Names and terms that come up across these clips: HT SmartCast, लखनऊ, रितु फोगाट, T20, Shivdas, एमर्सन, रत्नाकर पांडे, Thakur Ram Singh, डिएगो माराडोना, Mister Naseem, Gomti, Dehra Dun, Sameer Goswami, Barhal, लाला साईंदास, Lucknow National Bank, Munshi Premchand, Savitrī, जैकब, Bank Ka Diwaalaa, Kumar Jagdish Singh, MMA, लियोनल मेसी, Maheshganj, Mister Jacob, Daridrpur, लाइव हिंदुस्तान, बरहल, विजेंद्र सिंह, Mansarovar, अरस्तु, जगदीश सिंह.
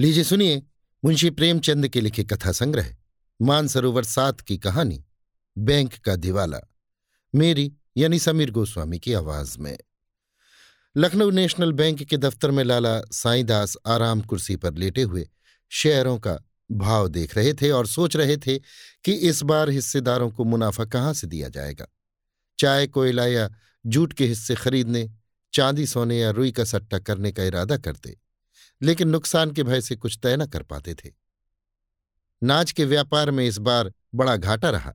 लीजिए सुनिए मुंशी प्रेमचंद के लिखे कथा संग्रह मानसरोवर 7 की कहानी बैंक का दिवाला, मेरी यानी समीर गोस्वामी की आवाज में। लखनऊ नेशनल बैंक के दफ्तर में लाला साईंदास आराम कुर्सी पर लेटे हुए शेयरों का भाव देख रहे थे और सोच रहे थे कि इस बार हिस्सेदारों को मुनाफा कहाँ से दिया जाएगा। चाय, कोयला या जूट के हिस्से खरीदने, चांदी, सोने या रुई का सट्टा करने का इरादा करते, लेकिन नुकसान के भय से कुछ तय न कर पाते थे। नाज के व्यापार में इस बार बड़ा घाटा रहा।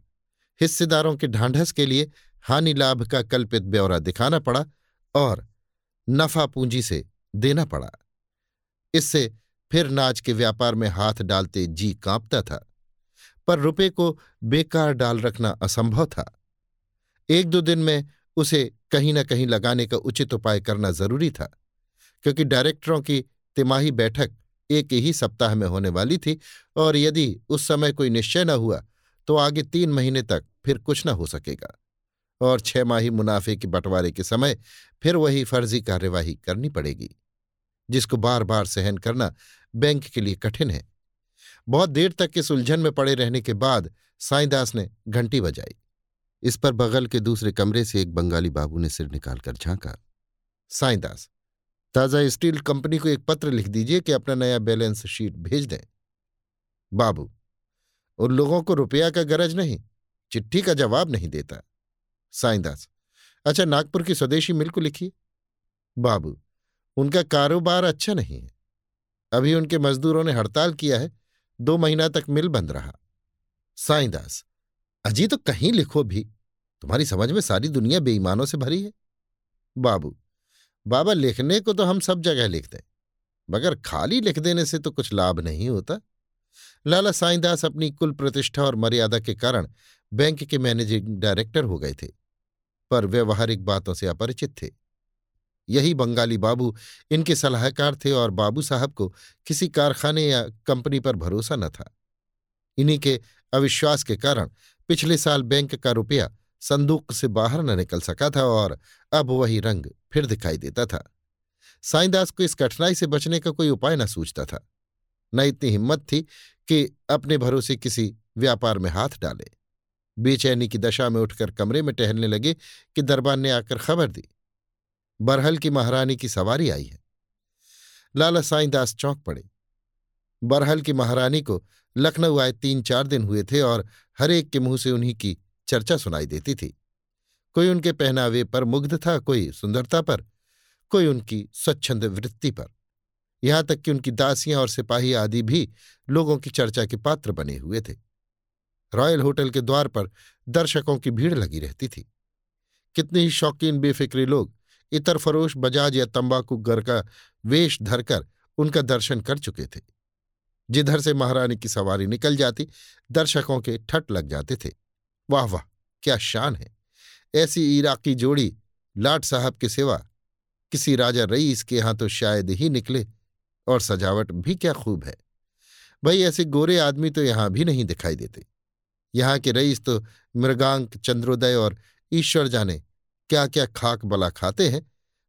हिस्सेदारों के ढांढस के लिए हानि लाभ का कल्पित ब्यौरा दिखाना पड़ा और नफा पूंजी से देना पड़ा। इससे फिर नाज के व्यापार में हाथ डालते जी कांपता था, पर रुपए को बेकार डाल रखना असंभव था। एक दो दिन में उसे कहीं न कहीं लगाने का उचित उपाय करना जरूरी था, क्योंकि डायरेक्टरों की तिमाही बैठक एक ही सप्ताह में होने वाली थी और यदि उस समय कोई निश्चय न हुआ तो आगे 3 महीने तक फिर कुछ न हो सकेगा और 6 माही मुनाफे के बंटवारे के समय फिर वही फर्जी कार्यवाही करनी पड़ेगी, जिसको बार बार सहन करना बैंक के लिए कठिन है। बहुत देर तक इस उलझन में पड़े रहने के बाद साईंदास ने घंटी बजाई। इस पर बगल के दूसरे कमरे से एक बंगाली बाबू ने सिर निकालकर झांका। साईंदास, ताज़ा स्टील कंपनी को एक पत्र लिख दीजिए कि अपना नया बैलेंस शीट भेज दें। बाबू, उन लोगों को रुपया का गरज नहीं, चिट्ठी का जवाब नहीं देता। साईंदास, अच्छा, नागपुर की स्वदेशी मिल को लिखिए। बाबू, उनका कारोबार अच्छा नहीं है, अभी उनके मजदूरों ने हड़ताल किया है, 2 महीना तक मिल बंद रहा। साईंदास, अजी तो कहीं लिखो भी, तुम्हारी समझ में सारी दुनिया बेईमानों से भरी है। बाबू, बाबा लिखने को तो हम सब जगह लिखते हैं, मगर खाली लिख देने से तो कुछ लाभ नहीं होता। लाला साईंदास अपनी कुल प्रतिष्ठा और मर्यादा के कारण बैंक के मैनेजिंग डायरेक्टर हो गए थे, पर व्यवहारिक बातों से अपरिचित थे। यही बंगाली बाबू इनके सलाहकार थे और बाबू साहब को किसी कारखाने या कंपनी पर भरोसा न था। इन्हीं के अविश्वास के कारण पिछले साल बैंक का रुपया संदूक से बाहर न निकल सका था और अब वही रंग फिर दिखाई देता था। साईंदास को इस कठिनाई से बचने का कोई उपाय न सूझता था, न इतनी हिम्मत थी कि अपने भरोसे किसी व्यापार में हाथ डाले। बेचैनी की दशा में उठकर कमरे में टहलने लगे कि दरबान ने आकर खबर दी, बरहल की महारानी की सवारी आई है। लाला साईंदास चौंक पड़े। बरहल की महारानी को लखनऊ आए 3-4 दिन हुए थे और हरेक के मुंह से उन्हीं की चर्चा सुनाई देती थी। कोई उनके पहनावे पर मुग्ध था, कोई सुंदरता पर, कोई उनकी स्वच्छंद वृत्ति पर, यहां तक कि उनकी दासियां और सिपाही आदि भी लोगों की चर्चा के पात्र बने हुए थे। रॉयल होटल के द्वार पर दर्शकों की भीड़ लगी रहती थी। कितने ही शौकीन बेफिक्रे लोग इतर फरोश बजाज या तंबाकूगर का वेश धरकर उनका दर्शन कर चुके थे। जिधर से महारानी की सवारी निकल जाती, दर्शकों के ठट लग जाते थे। वाह वाह, क्या शान है! ऐसी इराकी जोड़ी लाट साहब के सिवा किसी राजा रईस के यहां तो शायद ही निकले, और सजावट भी क्या खूब है भाई! ऐसे गोरे आदमी तो यहां भी नहीं दिखाई देते। यहां के रईस तो मृगांक, चंद्रोदय और ईश्वर जाने क्या क्या खाक बला खाते हैं,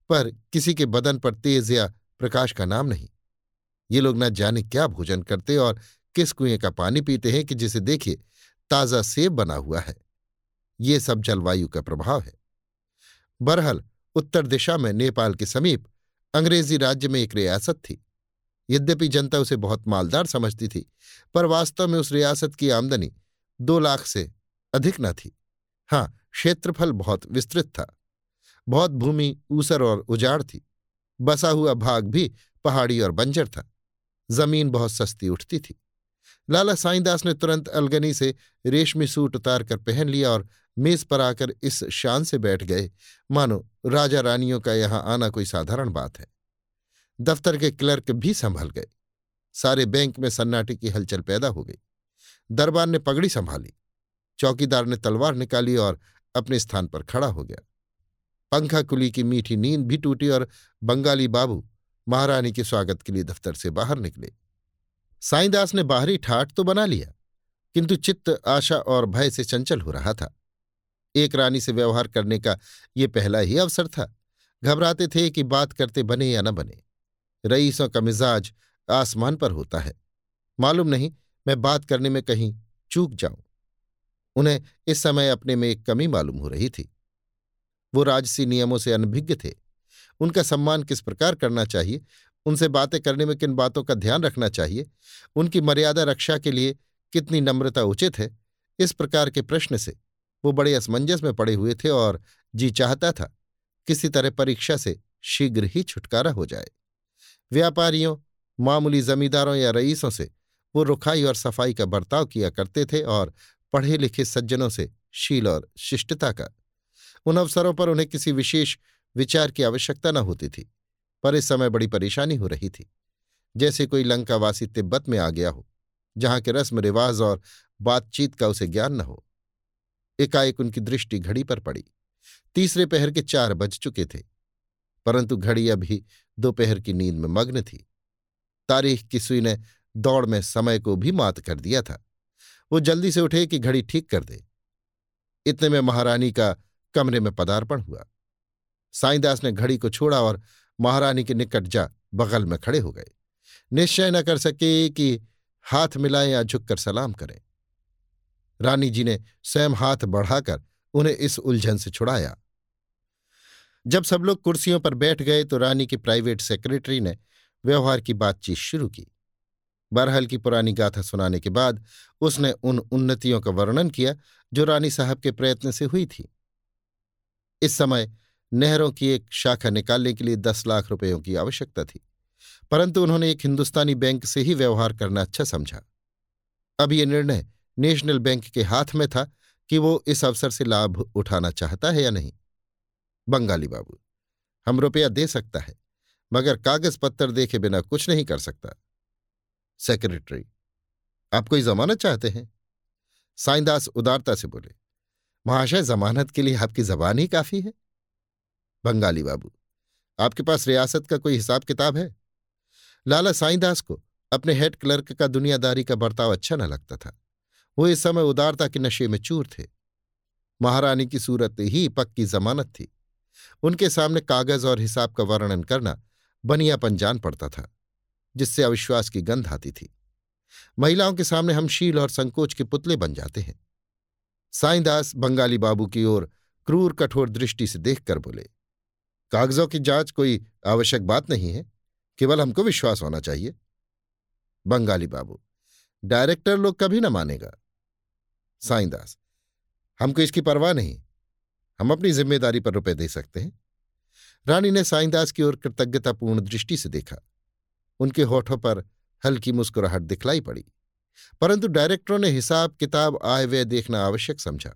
पर किसी के बदन पर तेज या प्रकाश का नाम नहीं। ये लोग न जाने क्या भोजन करते और किस कुएं का पानी पीते हैं कि जिसे देखिए ताज़ा सेब बना हुआ है। ये सब जलवायु का प्रभाव है। बरहल उत्तर दिशा में नेपाल के समीप अंग्रेजी राज्य में एक रियासत थी। यद्यपि जनता उसे बहुत मालदार समझती थी, पर वास्तव में उस रियासत की आमदनी 2 लाख से अधिक न थी। हाँ, क्षेत्रफल बहुत विस्तृत था, बहुत भूमि ऊसर और उजाड़ थी, बसा हुआ भाग भी पहाड़ी और बंजर था, जमीन बहुत सस्ती उठती थी। लाला साईंदास ने तुरंत अलगनी से रेशमी सूट उतार कर पहन लिया और मेज पर आकर इस शान से बैठ गए मानो राजा रानियों का यहाँ आना कोई साधारण बात है। दफ्तर के क्लर्क भी संभल गए। सारे बैंक में सन्नाटे की हलचल पैदा हो गई। दरबान ने पगड़ी संभाली, चौकीदार ने तलवार निकाली और अपने स्थान पर खड़ा हो गया। पंखा कुली की मीठी नींद भी टूटी और बंगाली बाबू महारानी के स्वागत के लिए दफ्तर से बाहर निकले। साईंदास ने बाहरी ठाट तो बना लिया, किंतु चित्त आशा और भय से चंचल हो रहा था। एक रानी से व्यवहार करने का ये पहला ही अवसर था। घबराते थे कि बात करते बने या न बने। रईसों का मिजाज आसमान पर होता है। मालूम नहीं मैं बात करने में कहीं चूक जाऊं। उन्हें इस समय अपने में एक कमी मालूम हो रही थी। वो राजसी नियमों से अनभिज्ञ थे। उनका सम्मान किस प्रकार करना चाहिए, उनसे बातें करने में किन बातों का ध्यान रखना चाहिए, उनकी मर्यादा रक्षा के लिए कितनी नम्रता उचित है, इस प्रकार के प्रश्न से वो बड़े असमंजस में पड़े हुए थे और जी चाहता था किसी तरह परीक्षा से शीघ्र ही छुटकारा हो जाए। व्यापारियों, मामूली जमींदारों या रईसों से वो रुखाई और सफाई का बर्ताव किया करते थे और पढ़े लिखे सज्जनों से शील और शिष्टता का। उन अवसरों पर उन्हें किसी विशेष विचार की आवश्यकता न होती थी, पर इस समय बड़ी परेशानी हो रही थी, जैसे कोई लंकावासी तिब्बत में आ गया हो, जहां के रस्म रिवाज और बातचीत का उसे ज्ञान न हो। एकाएक उनकी दृष्टि घड़ी पर पड़ी। तीसरे पहर के 4 बज चुके थे, परंतु घड़ी अभी दोपहर की नींद में मग्न थी। तारीख की सुई ने दौड़ में समय को भी मात कर दिया था। वो जल्दी से उठे कि घड़ी ठीक कर दे। इतने में महारानी का कमरे में पदार्पण हुआ। साईंदास ने घड़ी को छोड़ा और महारानी के निकट जा बगल में खड़े हो गए, निश्चय न कर सके कि हाथ मिलाएं या झुककर सलाम करें। रानी जी ने स्वयं हाथ बढ़ाकर उन्हें इस उलझन से छुड़ाया। जब सब लोग कुर्सियों पर बैठ गए तो रानी की प्राइवेट सेक्रेटरी ने व्यवहार की बातचीत शुरू की। बरहल की पुरानी गाथा सुनाने के बाद उसने उन उन्नतियों का वर्णन किया जो रानी साहब के प्रयत्न से हुई थी। इस समय नहरों की एक शाखा निकालने के लिए 10 लाख रुपयों की आवश्यकता थी, परंतु उन्होंने एक हिंदुस्तानी बैंक से ही व्यवहार करना अच्छा समझा। अब ये निर्णय नेशनल बैंक के हाथ में था कि वो इस अवसर से लाभ उठाना चाहता है या नहीं। बंगाली बाबू, हम रुपया दे सकता है, मगर कागज पत्तर देखे बिना कुछ नहीं कर सकता। सेक्रेटरी, आप कोई जमानत चाहते हैं? साईंदास उदारता से बोले, महाशय, जमानत के लिए आपकी जबान ही काफी है। बंगाली बाबू, आपके पास रियासत का कोई हिसाब किताब है? लाला साईंदास को अपने हेड क्लर्क का दुनियादारी का बर्ताव अच्छा न लगता था। वो इस समय उदारता के नशे में चूर थे। महारानी की सूरत ही पक्की जमानत थी। उनके सामने कागज और हिसाब का वर्णन करना बनियापन जान पड़ता था, जिससे अविश्वास की गंध आती थी। महिलाओं के सामने हम शील और संकोच के पुतले बन जाते हैं। साईंदास बंगाली बाबू की ओर क्रूर कठोर दृष्टि से देखकर बोले, कागजों की जांच कोई आवश्यक बात नहीं है, केवल हमको विश्वास होना चाहिए। बंगाली बाबू, डायरेक्टर लोग कभी न मानेगा। साईंदास, हमको इसकी परवाह नहीं, हम अपनी जिम्मेदारी पर रुपए दे सकते हैं। रानी ने साईंदास की ओर कृतज्ञतापूर्ण दृष्टि से देखा। उनके होठों पर हल्की मुस्कुराहट दिखलाई पड़ी, परंतु डायरेक्टरों ने हिसाब किताब आय व्यय देखना आवश्यक समझा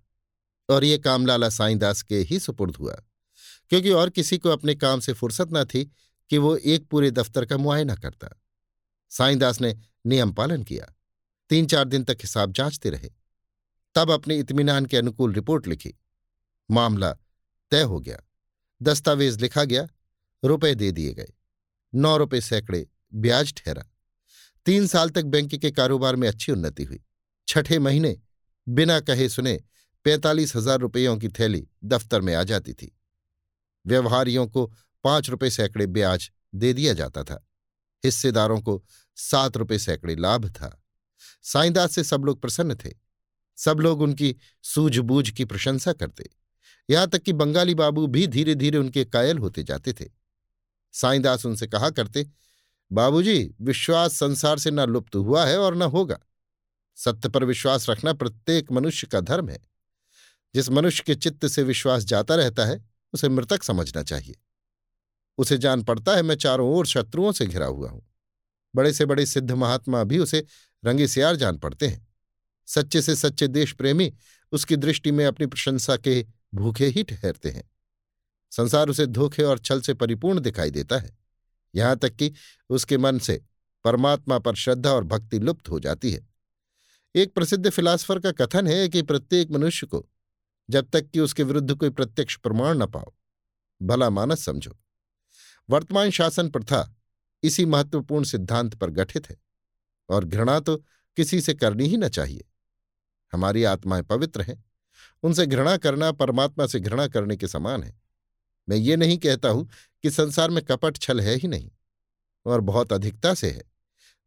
और ये काम लाला साईंदास के ही सुपुर्द हुआ, क्योंकि और किसी को अपने काम से फुर्सत न थी कि वो एक पूरे दफ्तर का मुआयना करता। साईंदास ने नियम पालन किया। 3-4 दिन तक हिसाब जांचते रहे, तब अपने इत्मीनान के अनुकूल रिपोर्ट लिखी। मामला तय हो गया, दस्तावेज लिखा गया, रुपए दे दिए गए। 9 रुपए सैकड़े ब्याज ठहरा। 3 साल तक बैंक के कारोबार में अच्छी उन्नति हुई। 6ठे महीने बिना कहे सुने 45,000 रुपयों की थैली दफ्तर में आ जाती थी। व्यवहारियों को 5 रुपए सैकड़े ब्याज दे दिया जाता था। हिस्सेदारों को 7 रुपए सैकड़े लाभ था। साईंदास से सब लोग प्रसन्न थे। सब लोग उनकी सूझबूझ की प्रशंसा करते, यहां तक कि बंगाली बाबू भी धीरे धीरे उनके कायल होते जाते थे। साईंदास उनसे कहा करते, बाबूजी, विश्वास संसार से न लुप्त हुआ है और न होगा। सत्य पर विश्वास रखना प्रत्येक मनुष्य का धर्म है। जिस मनुष्य के चित्त से विश्वास जाता रहता है उसे मृतक समझना चाहिए। उसे जान पड़ता है, मैं चारों ओर शत्रुओं से घिरा हुआ हूं। बड़े से बड़े सिद्ध महात्मा भी उसे रंगे सियार जान पड़ते हैं। सच्चे से सच्चे देश प्रेमी उसकी दृष्टि में अपनी प्रशंसा के भूखे ही ठहरते हैं। संसार उसे धोखे और छल से परिपूर्ण दिखाई देता है, यहां तक कि उसके मन से परमात्मा पर श्रद्धा और भक्ति लुप्त हो जाती है। एक प्रसिद्ध फिलासफर का कथन है कि प्रत्येक मनुष्य को जब तक कि उसके विरुद्ध कोई प्रत्यक्ष प्रमाण न पाओ, भला मानस समझो। वर्तमान शासन प्रथा इसी महत्वपूर्ण सिद्धांत पर गठित है, और घृणा तो किसी से करनी ही न चाहिए। हमारी आत्माएं पवित्र हैं, उनसे घृणा करना परमात्मा से घृणा करने के समान है। मैं ये नहीं कहता हूं कि संसार में कपट छल है ही नहीं, और बहुत अधिकता से है,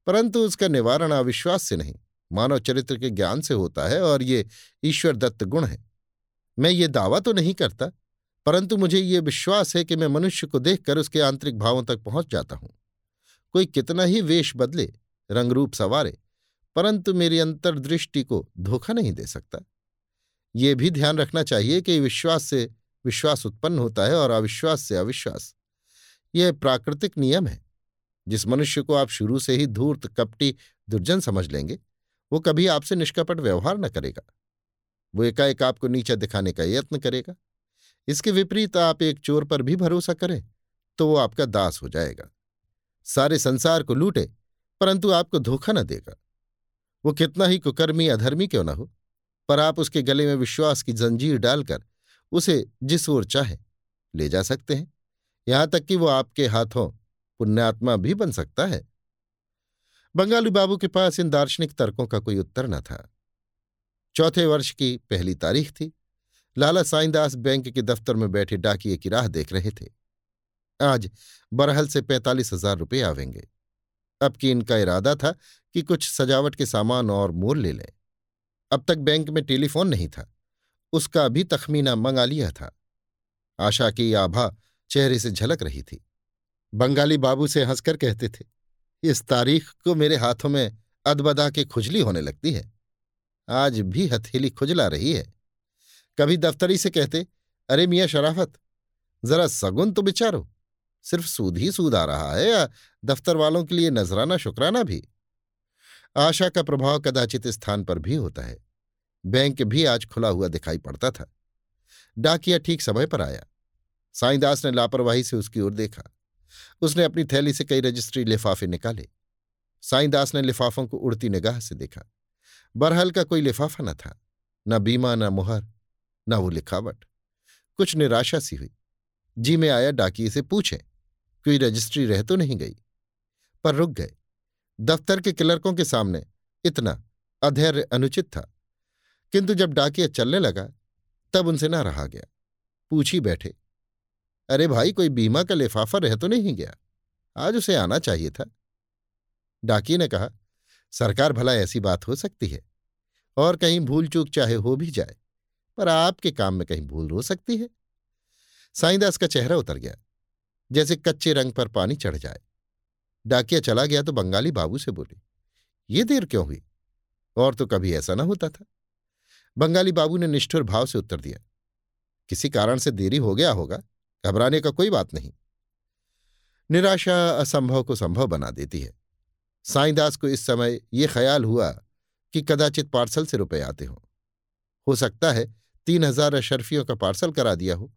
परंतु उसका निवारण अविश्वास से नहीं, मानव चरित्र के ज्ञान से होता है, और ये ईश्वर दत्त गुण है। मैं ये दावा तो नहीं करता, परंतु मुझे ये विश्वास है कि मैं मनुष्य को देखकर उसके आंतरिक भावों तक पहुंच जाता हूं। कोई कितना ही वेश बदले, रंगरूप संवारे, परंतु मेरी अंतर्दृष्टि को धोखा नहीं दे सकता। ये भी ध्यान रखना चाहिए कि विश्वास से विश्वास उत्पन्न होता है और अविश्वास से अविश्वास। यह प्राकृतिक नियम है। जिस मनुष्य को आप शुरू से ही धूर्त, कपटी, दुर्जन समझ लेंगे, वो कभी आपसे निष्कपट व्यवहार न करेगा। वो एकाएक आपको नीचा दिखाने का यत्न करेगा। इसके विपरीत आप एक चोर पर भी भरोसा करें तो वो आपका दास हो जाएगा। सारे संसार को लूटे परंतु आपको धोखा न देगा। वो कितना ही कुकर्मी, अधर्मी क्यों न हो, पर आप उसके गले में विश्वास की जंजीर डालकर उसे जिस ओर चाहे ले जा सकते हैं। यहां तक कि वो आपके हाथों पुण्यात्मा भी बन सकता है। बंगाली बाबू के पास इन दार्शनिक तर्कों का कोई उत्तर न था। चौथे वर्ष की पहली तारीख थी। लाला साईंदास बैंक के दफ्तर में बैठे डाकिये की राह देख रहे थे। आज बरहल से 45,000 रुपये आवेंगे। अब कि इनका इरादा था कि कुछ सजावट के सामान और मोल ले लें। अब तक बैंक में टेलीफोन नहीं था, उसका भी तखमीना मंगा लिया था। आशा की आभा चेहरे से झलक रही थी। बंगाली बाबू से हंसकर कहते थे, इस तारीख को मेरे हाथों में अदबदा के खुजली होने लगती है। आज भी हथेली खुजला रही है। कभी दफ्तरी से कहते, अरे मियाँ शराफत, जरा सगुन तो बिचारो, सिर्फ सूद ही सूद आ रहा है, या दफ्तर वालों के लिए नजराना शुक्राना भी। आशा का प्रभाव कदाचित स्थान पर भी होता है। बैंक भी आज खुला हुआ दिखाई पड़ता था। डाकिया ठीक समय पर आया। साईंदास ने लापरवाही से उसकी ओर देखा। उसने अपनी थैली से कई रजिस्ट्री लिफाफे निकाले। साईंदास ने लिफाफों को उड़ती निगाह से देखा। बरहल का कोई लिफाफा न था, न बीमा, न मुहर, न वो लिखावट। कुछ निराशा सी हुई। जी में आया डाकिये से पूछे, कोई रजिस्ट्री रह तो नहीं गई, पर रुक गए। दफ्तर के क्लर्कों के सामने इतना अधैर्य अनुचित था, किंतु जब डाकिया चलने लगा तब उनसे ना रहा गया। पूछ ही बैठे, अरे भाई, कोई बीमा का लिफाफा रह तो नहीं गया? आज उसे आना चाहिए था। डाकिये ने कहा, सरकार भला ऐसी बात हो सकती है? और कहीं भूल चूक चाहे हो भी जाए, पर आपके काम में कहीं भूल हो सकती है? साईंदास का चेहरा उतर गया, जैसे कच्चे रंग पर पानी चढ़ जाए। डाकिया चला गया तो बंगाली बाबू से बोली, ये देर क्यों हुई? और तो कभी ऐसा ना होता था। बंगाली बाबू ने निष्ठुर भाव से उत्तर दिया, किसी कारण से देरी हो गया होगा, घबराने का कोई बात नहीं। निराशा असंभव को संभव बना देती है। साईंदास को इस समय ये ख्याल हुआ कि कदाचित पार्सल से रुपए आते हों। हो सकता है 3,000 अशरफियों का पार्सल करा दिया हो।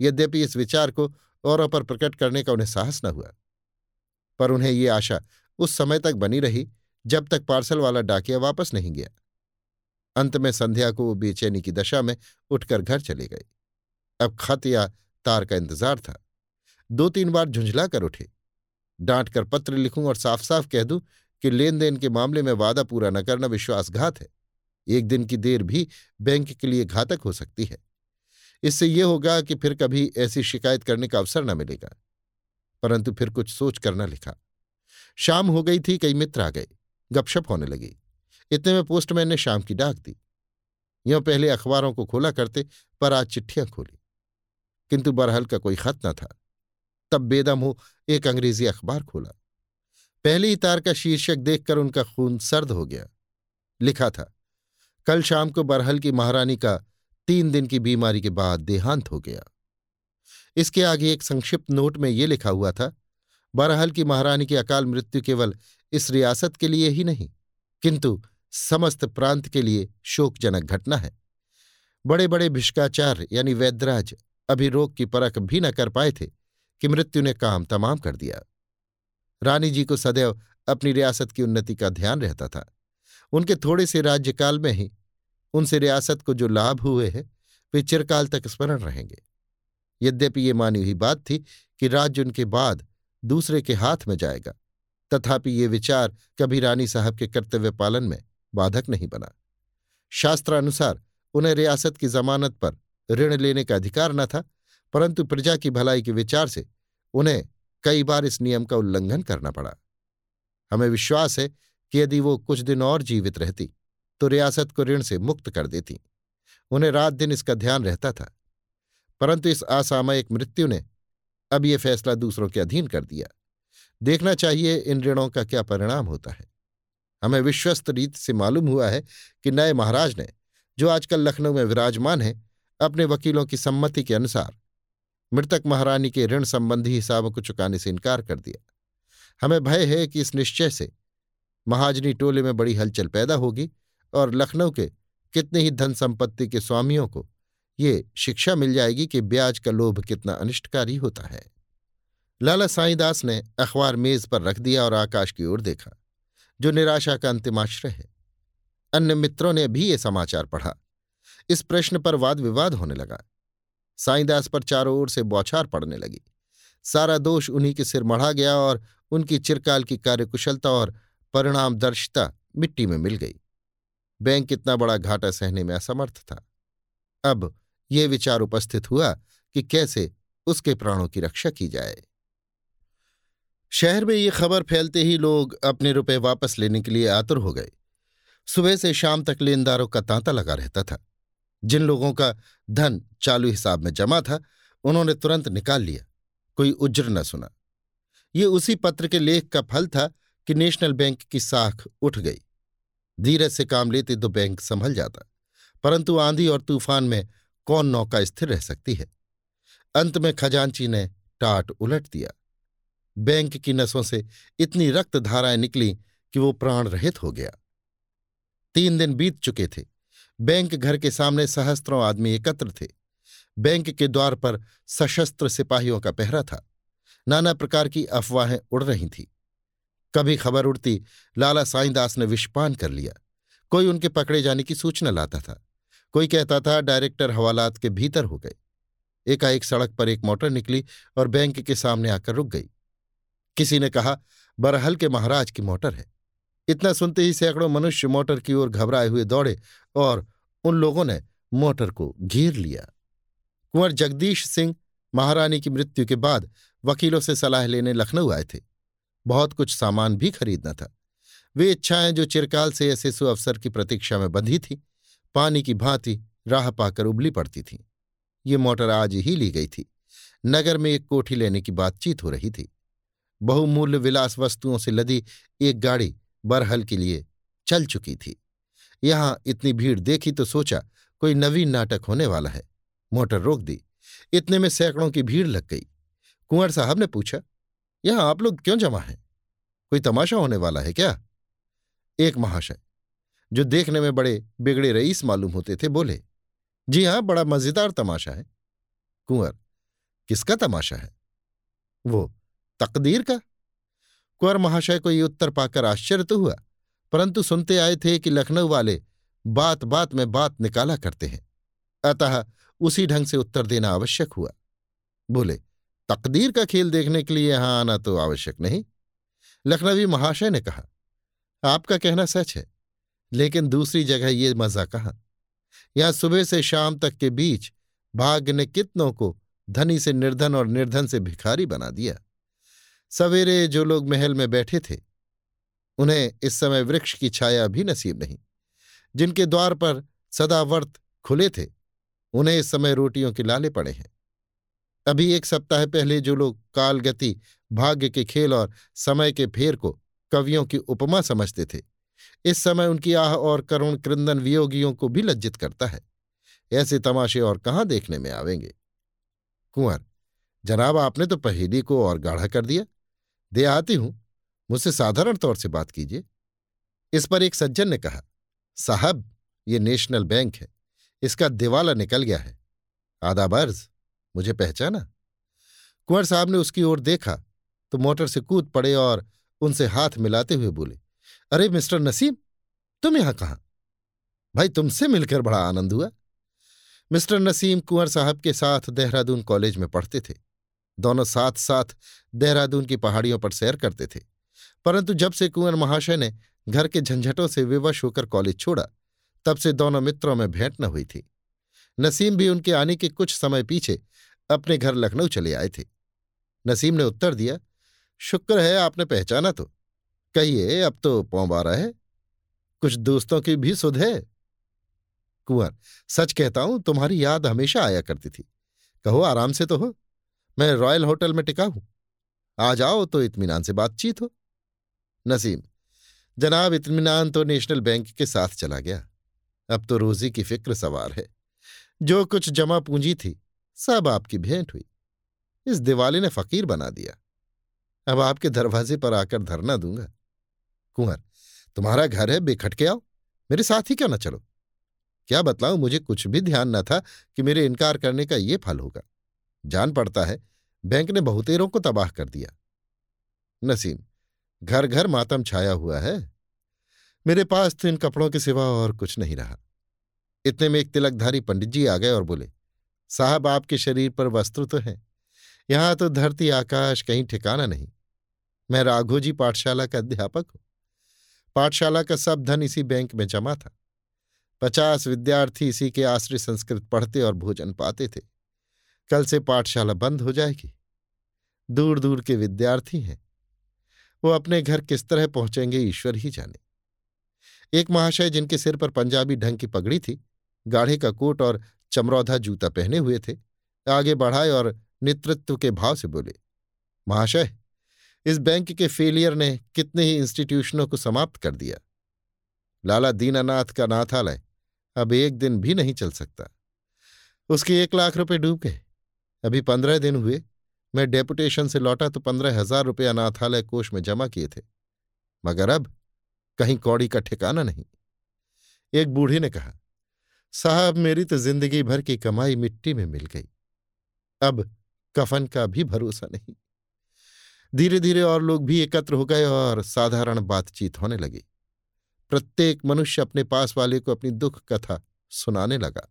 यद्यपि इस विचार को औरों पर प्रकट करने का उन्हें साहस न हुआ, पर उन्हें ये आशा उस समय तक बनी रही जब तक पार्सल वाला डाकिया वापस नहीं गया। अंत में संध्या को वो बेचैनी की दशा में उठकर घर चले गए। अब खत या तार का इंतजार था। 2-3 बार झुंझला कर उठे, डांट कर पत्र लिखूं और साफ साफ कह दूं कि लेन देन के मामले में वादा पूरा न करना विश्वासघात है। एक दिन की देर भी बैंक के लिए घातक हो सकती है। इससे यह होगा कि फिर कभी ऐसी शिकायत करने का अवसर न मिलेगा। परंतु फिर कुछ सोच कर न लिखा। शाम हो गई थी, कई मित्र आ गए, गपशप होने लगी। इतने में पोस्टमैन ने शाम की डाक दी। यों पहले अखबारों को खोला करते, पर आज चिट्ठियां खोली, किंतु बरहल का कोई खत न था। तब बेदम हो एक अंग्रेजी अखबार खोला। पहले ही तार का शीर्षक देखकर उनका खून सर्द हो गया। लिखा था, कल शाम को बरहल की महारानी का 3 दिन की बीमारी के बाद देहांत हो गया। इसके आगे एक संक्षिप्त नोट में ये लिखा हुआ था, बरहल की महारानी की अकाल मृत्यु केवल इस रियासत के लिए ही नहीं, किंतु समस्त प्रांत के लिए शोकजनक घटना है। बड़े बड़े भिष्काचार्य यानी वैद्यराज अभी रोग की परख भी न कर पाए थे कि मृत्यु ने काम तमाम कर दिया। रानी जी को सदैव अपनी रियासत की उन्नति का ध्यान रहता था। उनके थोड़े से राज्यकाल में ही उनसे रियासत को जो लाभ हुए हैं वे चिरकाल तक स्मरण रहेंगे। यद्यपि ये मानी हुई बात थी कि राज्य उनके बाद दूसरे के हाथ में जाएगा, तथापि ये विचार कभी रानी साहब के कर्तव्य पालन में बाधक नहीं बना। शास्त्रानुसार उन्हें रियासत की जमानत पर ऋण लेने का अधिकार न था, परंतु प्रजा की भलाई के विचार से उन्हें कई बार इस नियम का उल्लंघन करना पड़ा। हमें विश्वास है कि यदि वो कुछ दिन और जीवित रहती तो रियासत को ऋण से मुक्त कर देती। उन्हें रात दिन इसका ध्यान रहता था, परंतु इस असामयिक मृत्यु ने अब ये फैसला दूसरों के अधीन कर दिया। देखना चाहिए इन ऋणों का क्या परिणाम होता है। हमें विश्वस्त रीत से मालूम हुआ है कि नए महाराज ने, जो आजकल लखनऊ में विराजमान है, अपने वकीलों की सम्मति के अनुसार मृतक महारानी के ऋण संबंधी हिसाबों को चुकाने से इनकार कर दिया। हमें भय है कि इस निश्चय से महाजनी टोले में बड़ी हलचल पैदा होगी और लखनऊ के कितने ही धन संपत्ति के स्वामियों को ये शिक्षा मिल जाएगी कि ब्याज का लोभ कितना अनिष्टकारी होता है। लाला साईंदास ने अखबार मेज पर रख दिया और आकाश की ओर देखा, जो निराशा का अंतिम आश्रय है। अन्य मित्रों ने भी ये समाचार पढ़ा। इस प्रश्न पर वाद विवाद होने लगा। साईंदास पर चारों ओर से बौछार पड़ने लगी। सारा दोष उन्हीं के सिर मढ़ा गया और उनकी चिरकाल की कार्यकुशलता और परिणामदर्शिता मिट्टी में मिल गई। बैंक कितना बड़ा घाटा सहने में असमर्थ था। अब ये विचार उपस्थित हुआ कि कैसे उसके प्राणों की रक्षा की जाए। शहर में ये खबर फैलते ही लोग अपने रुपए वापस लेने के लिए आतुर हो गए। सुबह से शाम तक लेनदारों का तांता लगा रहता था। जिन लोगों का धन चालू हिसाब में जमा था, उन्होंने तुरंत निकाल लिया, कोई उज्र न सुना। ये उसी पत्र के लेख का फल था कि नेशनल बैंक की साख उठ गई। धीरज से काम लेते तो बैंक संभल जाता, परंतु आंधी और तूफान में कौन नौका स्थिर रह सकती है। अंत में खजांची ने टाट उलट दिया। बैंक की नसों से इतनी रक्त धाराएं निकली कि वो प्राण रहित हो गया। 3 दिन बीत चुके थे। बैंक घर के सामने सहस्त्रों आदमी एकत्र थे। बैंक के द्वार पर सशस्त्र सिपाहियों का पहरा था। नाना प्रकार की अफवाहें उड़ रही थीं। कभी खबर उड़ती लाला साईंदास ने विषपान कर लिया, कोई उनके पकड़े जाने की सूचना लाता था, कोई कहता था डायरेक्टर हवालात के भीतर हो गए। एकाएक सड़क पर एक मोटर निकली और बैंक के सामने आकर रुक गई। किसी ने कहा बरहल के महाराज की मोटर है। इतना सुनते ही सैकड़ों मनुष्य मोटर की ओर घबराए हुए दौड़े और उन लोगों ने मोटर को घेर लिया। कुंवर जगदीश सिंह महारानी की मृत्यु के बाद वकीलों से सलाह लेने लखनऊ आए थे। बहुत कुछ सामान भी खरीदना था। वे इच्छाएं जो चिरकाल से ऐसे सुअवसर की प्रतीक्षा में बंधी थीं, पानी की भांति राह पाकर उबली पड़ती थीं। ये मोटर आज ही ली गई थी। नगर में एक कोठी लेने की बातचीत हो रही थी। बहुमूल्य विलास वस्तुओं से लदी एक गाड़ी बरहल के लिए चल चुकी थी। यहां इतनी भीड़ देखी तो सोचा कोई नवीन नाटक होने वाला है। मोटर रोक दी। इतने में सैकड़ों की भीड़ लग गई। कुंवर साहब ने पूछा, यहां आप लोग क्यों जमा हैं? कोई तमाशा होने वाला है क्या? एक महाशय, जो देखने में बड़े बिगड़े रईस मालूम होते थे, बोले, जी हां, बड़ा मजेदार तमाशा है। कुंवर, किसका तमाशा है? वो तकदीर का। कुंवर महाशय को ये उत्तर पाकर आश्चर्य तो हुआ, परंतु सुनते आए थे कि लखनऊ वाले बात बात में बात निकाला करते हैं, अतः उसी ढंग से उत्तर देना आवश्यक हुआ। बोले, तकदीर का खेल देखने के लिए यहां आना तो आवश्यक नहीं। लखनवी महाशय ने कहा, आपका कहना सच है, लेकिन दूसरी जगह ये मजा कहाँ। यहां सुबह से शाम तक के बीच भाग्य ने कितनों को धनी से निर्धन और निर्धन से भिखारी बना दिया। सवेरे जो लोग महल में बैठे थे, उन्हें इस समय वृक्ष की छाया भी नसीब नहीं। जिनके द्वार पर सदा वर्त खुले थे, उन्हें इस समय रोटियों के लाले पड़े हैं। अभी एक सप्ताह पहले जो लोग कालगति, भाग्य के खेल और समय के फेर को कवियों की उपमा समझते थे, इस समय उनकी आह और करुण क्रंदन वियोगियों को भी लज्जित करता है। ऐसे तमाशे और कहाँ देखने में आवेंगे। कुंवर, जनाब, आपने तो पहेली को और गाढ़ा कर दिया। देहाती हूं, मुझसे साधारण तौर से बात कीजिए। इस पर एक सज्जन ने कहा, साहब, ये नेशनल बैंक है, इसका दिवाला निकल गया है। आदाब अर्ज, मुझे पहचाना? कुंवर साहब ने उसकी ओर देखा तो मोटर से कूद पड़े और उनसे हाथ मिलाते हुए बोले, अरे मिस्टर नसीम, तुम यहां कहाँ? भाई, तुमसे मिलकर बड़ा आनंद हुआ। मिस्टर नसीम कुंवर साहब के साथ देहरादून कॉलेज में पढ़ते थे। दोनों साथ साथ देहरादून की पहाड़ियों पर सैर करते थे, परंतु जब से कुंवर महाशय ने घर के झंझटों से विवश होकर कॉलेज छोड़ा, तब से दोनों मित्रों में भेंट न हुई थी। नसीम भी उनके आने के कुछ समय पीछे अपने घर लखनऊ चले आए थे। नसीम ने उत्तर दिया, शुक्र है आपने पहचाना तो। कहिए, अब तो 11:15 है, कुछ दोस्तों की भी सुध है। कुंवर, सच कहता हूं, तुम्हारी याद हमेशा आया करती थी। कहो आराम से तो हो, मैं रॉयल होटल में टिका हूं, आ जाओ तो इत्मीनान से बातचीत हो। नसीम, जनाब इत्मीनान तो नेशनल बैंक के साथ चला गया। अब तो रोजी की फिक्र सवार है। जो कुछ जमा पूंजी थी सब आपकी भेंट हुई। इस दिवाले ने फकीर बना दिया। अब आपके दरवाजे पर आकर धरना दूंगा। कुंवर, तुम्हारा घर है, बेखटके आओ, मेरे साथ ही क्यों ना चलो। क्या बतलाऊं, मुझे कुछ भी ध्यान न था कि मेरे इनकार करने का ये फल होगा। जान पड़ता है बैंक ने बहुतेरों को तबाह कर दिया। नसीम, घर घर मातम छाया हुआ है। मेरे पास तो इन कपड़ों के सिवा और कुछ नहीं रहा। इतने में एक तिलकधारी पंडित जी आ गए और बोले, साहब आपके शरीर पर वस्त्र तो है, यहां तो धरती आकाश कहीं ठिकाना नहीं। मैं राघोजी पाठशाला का अध्यापक हूं। पाठशाला का सब धन इसी बैंक में जमा था। 50 विद्यार्थी इसी के आश्रय संस्कृत पढ़ते और भोजन पाते थे। कल से पाठशाला बंद हो जाएगी। दूर दूर के विद्यार्थी हैं, वो अपने घर किस तरह पहुंचेंगे ईश्वर ही जाने। एक महाशय जिनके सिर पर पंजाबी ढंग की पगड़ी थी, गाढ़े का कोट और चमरौधा जूता पहने हुए थे, आगे बढ़ाए और नेतृत्व के भाव से बोले, महाशय इस बैंक के फेलियर ने कितने ही इंस्टीट्यूशनों को समाप्त कर दिया। लाला दीनानाथ का नाथालय अब एक दिन भी नहीं चल सकता। उसके 1 लाख रुपए डूब गए। अभी 15 दिन हुए, मैं डेपुटेशन से लौटा तो 15,000 रुपये अनाथालय कोष में जमा किए थे, मगर अब कहीं कौड़ी का ठिकाना नहीं। एक बूढ़े ने कहा, साहब मेरी तो जिंदगी भर की कमाई मिट्टी में मिल गई, अब कफन का भी भरोसा नहीं। धीरे धीरे और लोग भी एकत्र हो गए और साधारण बातचीत होने लगी। प्रत्येक मनुष्य अपने पास वाले को अपनी दुख कथा सुनाने लगा।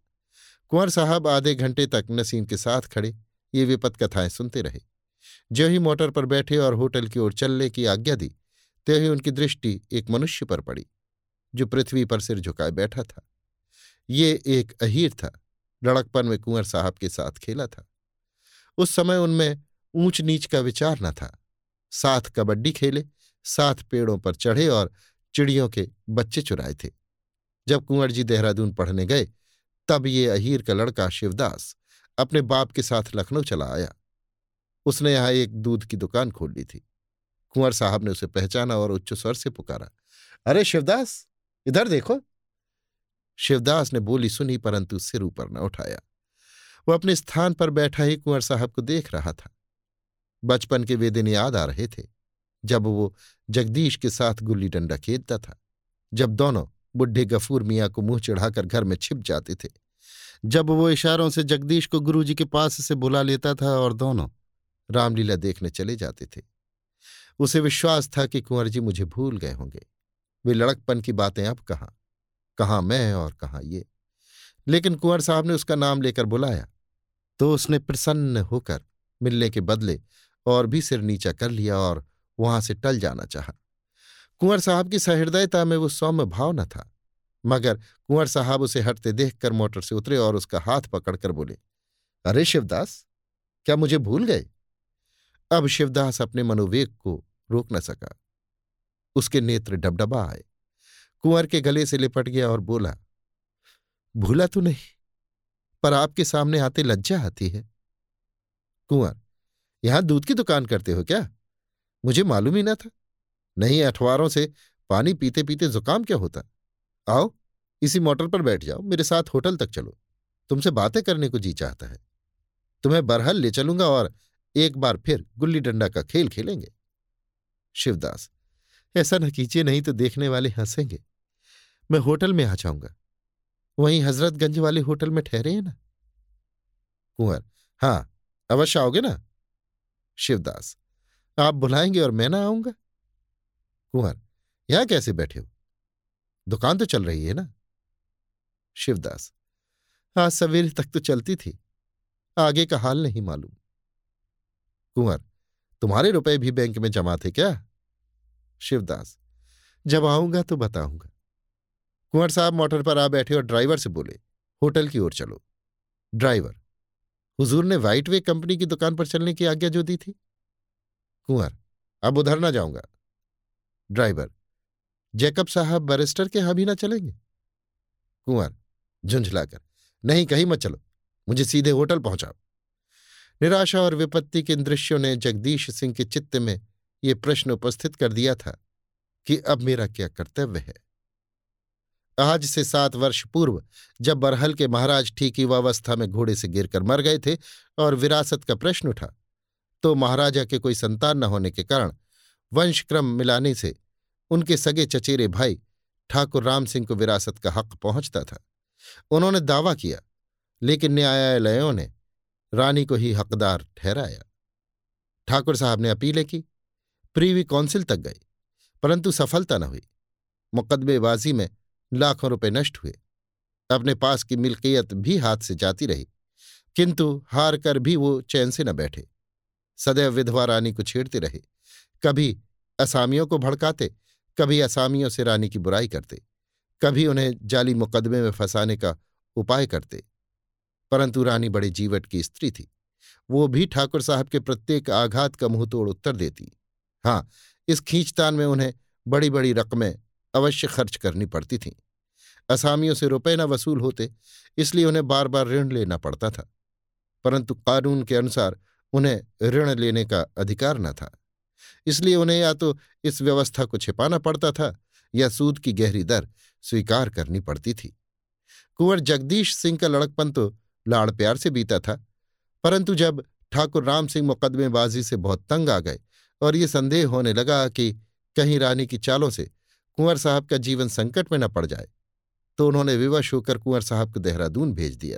कुंवर साहब आधे घंटे तक नसीम के साथ खड़े ये विपद कथाएं सुनते रहे। जो ही मोटर पर बैठे और होटल की ओर चलने की आज्ञा दी, त्यों ही उनकी दृष्टि एक मनुष्य पर पड़ी जो पृथ्वी पर सिर झुकाए बैठा था। ये एक अहीर था। लड़कपन में कुंवर साहब के साथ खेला था। उस समय उनमें ऊंच नीच का विचार न था। साथ कबड्डी खेले, साथ पेड़ों पर चढ़े और चिड़ियों के बच्चे चुराए थे। जब कुंवर जी देहरादून पढ़ने गए, तब ये अहीर का लड़का शिवदास अपने बाप के साथ लखनऊ चला आया। उसने यहाँ एक दूध की दुकान खोल ली थी। कुंवर साहब ने उसे पहचाना और उच्च स्वर से पुकारा, अरे शिवदास, इधर देखो। शिवदास ने बोली सुनी परंतु सिर ऊपर न उठाया। वह अपने स्थान पर बैठा ही कुंवर साहब को देख रहा था। बचपन के वे दिन याद आ रहे थे जब वो जगदीश के साथ गुल्ली डंडा खेलता था, जब दोनों बुढ़े गफूर मियाँ को मुंह चढ़ाकर घर में छिप जाते थे, जब वो इशारों से जगदीश को गुरुजी के पास से बुला लेता था और दोनों रामलीला देखने चले जाते थे। उसे विश्वास था कि कुंवर जी मुझे भूल गए होंगे। वे लड़कपन की बातें अब कहाँ, कहाँ मैं और कहाँ ये। लेकिन कुंवर साहब ने उसका नाम लेकर बुलाया तो उसने प्रसन्न होकर मिलने के बदले और भी सिर नीचा कर लिया और वहां से टल जाना चाहा। कुंवर साहब की सहृदयता में वो सौम्य भाव न था, मगर कुंवर साहब उसे हटते देखकर मोटर से उतरे और उसका हाथ पकड़कर बोले, अरे शिवदास, क्या मुझे भूल गए। अब शिवदास अपने मनोवेग को रोक न सका। उसके नेत्र डबडबा आए। कुंवर के गले से लिपट गया और बोला, भूला तो नहीं, पर आपके सामने आते लज्जा आती है। कुंवर, यहां दूध की दुकान करते हो क्या? मुझे मालूम ही ना था। नहीं, अखबारों से पानी पीते पीते जुकाम क्या होता। आओ इसी मोटर पर बैठ जाओ, मेरे साथ होटल तक चलो, तुमसे बातें करने को जी चाहता है। तुम्हें बरहल ले चलूंगा और एक बार फिर गुल्ली डंडा का खेल खेलेंगे। शिवदास, ऐसा न कीजिए, नहीं तो देखने वाले हंसेंगे। मैं होटल में आ जाऊंगा, वहीं हजरतगंज वाले होटल में ठहरे हैं ना। कुंवर, हाँ अवश्य आओगे ना। शिवदास, आप बुलाएंगे और मैं ना आऊंगा। कुंवर, यहां कैसे बैठे हो, दुकान तो चल रही है ना। शिवदास, आज सवेरे तक तो चलती थी, आगे का हाल नहीं मालूम। कुंवर, तुम्हारे रुपए भी बैंक में जमा थे क्या? शिवदास, जब आऊंगा तो बताऊंगा। कुंवर साहब मोटर पर आ बैठे और ड्राइवर से बोले, होटल की ओर चलो। ड्राइवर, हुजूर ने वाइट वे कंपनी की दुकान पर चलने की आज्ञा जो दी थी। कुंवर, अब उधर ना जाऊंगा। ड्राइवर, जैकब साहब बैरिस्टर के यहां भी ना चलेंगे? कुंवर झुंझलाकर, नहीं कहीं मत चलो, मुझे सीधे होटल पहुंचाओ। निराशा और विपत्ति के इन दृश्यों ने जगदीश सिंह के चित्त में ये प्रश्न उपस्थित कर दिया था कि अब मेरा क्या कर्तव्य है। आज से 7 वर्ष पूर्व जब बरहल के महाराज ठीक युवावस्था में घोड़े से गिरकर मर गए थे और विरासत का प्रश्न उठा, तो महाराजा के कोई संतान न होने के कारण वंशक्रम मिलाने से उनके सगे चचेरे भाई ठाकुर राम सिंह को विरासत का हक पहुंचता था। उन्होंने दावा किया, लेकिन न्यायालयों ने रानी को ही हकदार ठहराया। ठाकुर साहब ने अपीलें की, प्रीवी काउंसिल तक गई, परंतु सफलता न हुई। मुकदमेबाजी में लाखों रुपए नष्ट हुए, अपने पास की मिल्कियत भी हाथ से जाती रही, किंतु हार कर भी वो चैन से न बैठे। सदैव विधवा रानी को छेड़ते रहे, कभी असामियों को भड़काते, कभी असामियों से रानी की बुराई करते, कभी उन्हें जाली मुकदमे में फंसाने का उपाय करते। परंतु रानी बड़े जीवट की स्त्री थी, वो भी ठाकुर साहब के प्रत्येक आघात का मुंह तोड़ उत्तर देती। हाँ, इस खींचतान में उन्हें बड़ी बड़ी रकमें अवश्य खर्च करनी पड़ती थीं। असामियों से रुपए न वसूल होते, इसलिए उन्हें बार बार ऋण लेना पड़ता था, परंतु कानून के अनुसार उन्हें ऋण लेने का अधिकार न था, इसलिए उन्हें या तो इस व्यवस्था को छिपाना पड़ता था या सूद की गहरी दर स्वीकार करनी पड़ती थी। कुंवर जगदीश सिंह का लड़कपन तो लाड़ प्यार से बीता था, परंतु जब ठाकुर राम सिंह मुकदमेबाजी से बहुत तंग आ गए और ये संदेह होने लगा कि कहीं रानी की चालों से कुंवर साहब का जीवन संकट में न पड़ जाए, तो उन्होंने विवश होकर कुंवर साहब को देहरादून भेज दिया।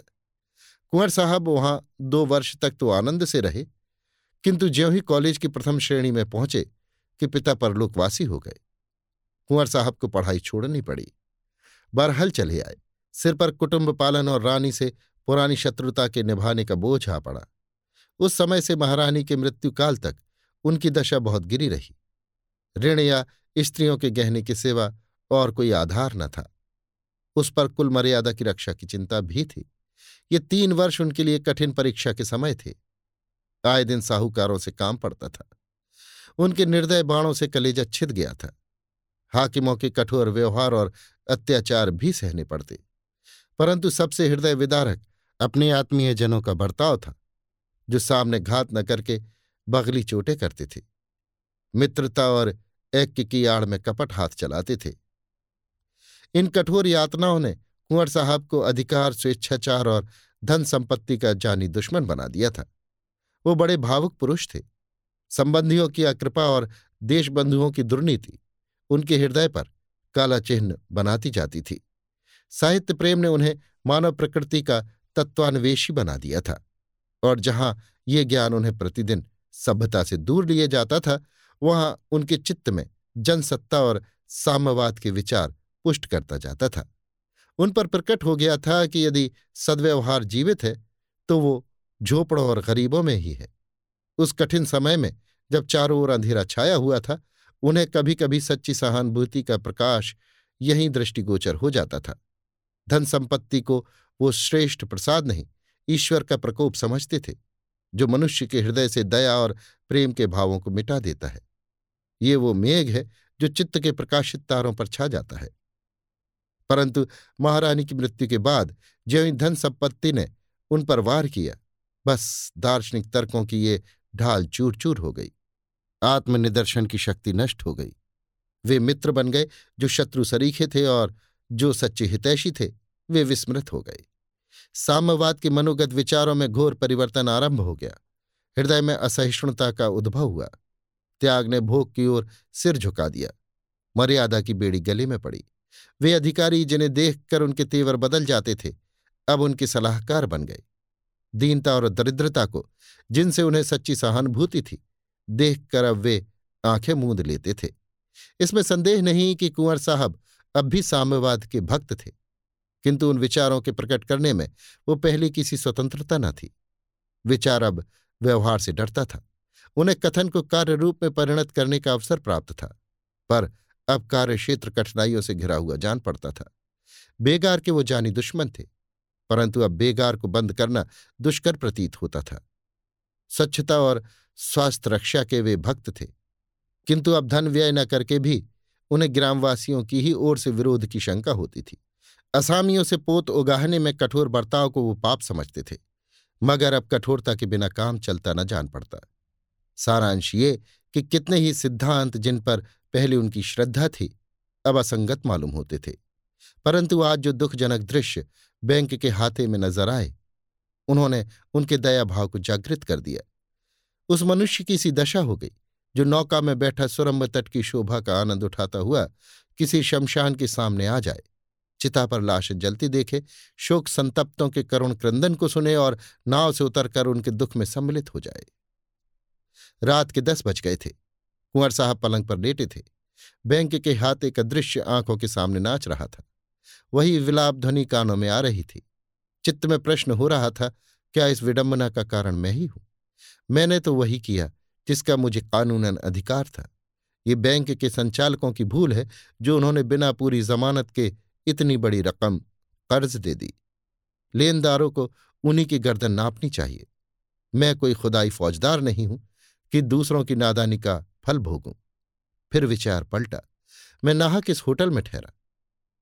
कुंवर साहब वहां 2 वर्ष तक तो आनंद से रहे, किंतु ज्यों ही कॉलेज की प्रथम श्रेणी में पहुंचे कि पिता परलोकवासी हो गए। कुंवर साहब को पढ़ाई छोड़नी पड़ी, बरहल चले आए। सिर पर कुटुंब पालन और रानी से पुरानी शत्रुता के निभाने का बोझ आ पड़ा। उस समय से महारानी के मृत्युकाल तक उनकी दशा बहुत गिरी रही। ऋण या स्त्रियों के गहने के सिवा और कोई आधार न था। उस पर कुल मर्यादा की रक्षा की चिंता भी थी। ये 3 वर्ष उनके लिए कठिन परीक्षा के समय थे। आए दिन साहूकारों से काम पड़ता था। उनके निर्दय बाणों से कलेजा छिद गया था। हाकिमों के कठोर व्यवहार और अत्याचार भी सहने पड़ते, परंतु सबसे हृदय विदारक अपने आत्मीय जनों का बर्ताव था, जो सामने घात न करके बगली चोटें करते थे, मित्रता और ऐक्य की आड़ में कपट हाथ चलाते थे। इन कठोर यातनाओं ने कुंवर साहब को अधिकार, स्वेच्छाचार और धन संपत्ति का जानी दुश्मन बना दिया था। वो बड़े भावुक पुरुष थे। संबंधियों की अकृपा और देशबंधुओं की दुर्नीति उनके हृदय पर काला चिन्ह बनाती जाती थी। साहित्य प्रेम ने उन्हें मानव प्रकृति का तत्वान्वेषी बना दिया था, और जहां ये ज्ञान उन्हें प्रतिदिन सभ्यता से दूर लिए जाता था, वहां उनके चित्त में जनसत्ता और साम्यवाद के विचार पुष्ट करता जाता था। उन पर प्रकट हो गया था कि यदि सद्व्यवहार जीवित है तो वो झोपड़ों और गरीबों में ही है। उस कठिन समय में जब चारों ओर अंधेरा छाया हुआ था, उन्हें कभी कभी सच्ची सहानुभूति का प्रकाश यहीं दृष्टिगोचर हो जाता था। धन संपत्ति को वो श्रेष्ठ प्रसाद नहीं, ईश्वर का प्रकोप समझते थे, जो मनुष्य के हृदय से दया और प्रेम के भावों को मिटा देता है। ये वो मेघ है जो चित्त के प्रकाशित तारों पर छा जाता है। परंतु महारानी की मृत्यु के बाद ज्यों ही धन संपत्ति ने उन पर वार किया, बस दार्शनिक तर्कों की ये ढाल चूर चूर हो गई। आत्मनिदर्शन की शक्ति नष्ट हो गई। वे मित्र बन गए जो शत्रु सरीखे थे, और जो सच्चे हितैषी थे वे विस्मृत हो गए। साम्यवाद के मनोगत विचारों में घोर परिवर्तन आरंभ हो गया। हृदय में असहिष्णुता का उद्भव हुआ। त्याग ने भोग की ओर सिर झुका दिया। मर्यादा की बेड़ी गले में पड़ी। वे अधिकारी जिन्हें देखकर उनके तेवर बदल जाते थे, अब उनके सलाहकार बन गए। दीनता और दरिद्रता को, जिनसे उन्हें सच्ची सहानुभूति थी, देखकर अब वे आंखें मूंद लेते थे। इसमें संदेह नहीं कि कुंवर साहब अब भी साम्यवाद के भक्त थे, किंतु उन विचारों के प्रकट करने में वो पहले किसी स्वतंत्रता न थी। विचार अब व्यवहार से डरता था। उन्हें कथन को कार्य रूप में परिणत करने का अवसर प्राप्त था, पर अब कार्य क्षेत्र कठिनाइयों से घिरा हुआ जान पड़ता था। बेगार के वो जानी दुश्मन थे, परंतु अब बेगार को बंद करना दुष्कर प्रतीत होता था। स्वच्छता और स्वास्थ्य रक्षा के वे भक्त थे, किंतु अब धन व्यय न करके भी उन्हें ग्रामवासियों की ही ओर से विरोध की शंका होती थी। असामियों से पोत उगाहने में कठोर बर्ताव को वो पाप समझते थे, मगर अब कठोरता के बिना काम चलता न जान पड़ता। सारांश ये कि कितने ही सिद्धांत जिन पर पहले उनकी श्रद्धा थी अब असंगत मालूम होते थे, परंतु आज जो दुखजनक दृश्य बैंक के हाथे में नजर आए उन्होंने उनके दया भाव को जागृत कर दिया। उस मनुष्य की सी दशा हो गई जो नौका में बैठा सुरम्भ तट की शोभा का आनंद उठाता हुआ किसी शमशान के सामने आ जाए, चिता पर लाश जलती देखे, शोक संतप्तों के करुण क्रंदन को सुने और नाव से उतरकर उनके दुख में सम्मिलित हो जाए। रात के 10 बज गए थे। कुंवर साहब पलंग पर लेटे थे। बैंक के हाथे का दृश्य आंखों के सामने नाच रहा था, वही विलाप ध्वनि कानों में आ रही थी। चित्त में प्रश्न हो रहा था, क्या इस विडंबना का कारण मैं ही हूं? मैंने तो वही किया जिसका मुझे कानूनन अधिकार था। ये बैंक के संचालकों की भूल है जो उन्होंने बिना पूरी जमानत के इतनी बड़ी रकम कर्ज दे दी। लेनदारों को उन्हीं की गर्दन नापनी चाहिए। मैं कोई खुदाई फौजदार नहीं हूं कि दूसरों की नादानी का फल भोगूं। फिर विचार पलटा। मैं नाहक इस होटल में ठहरा।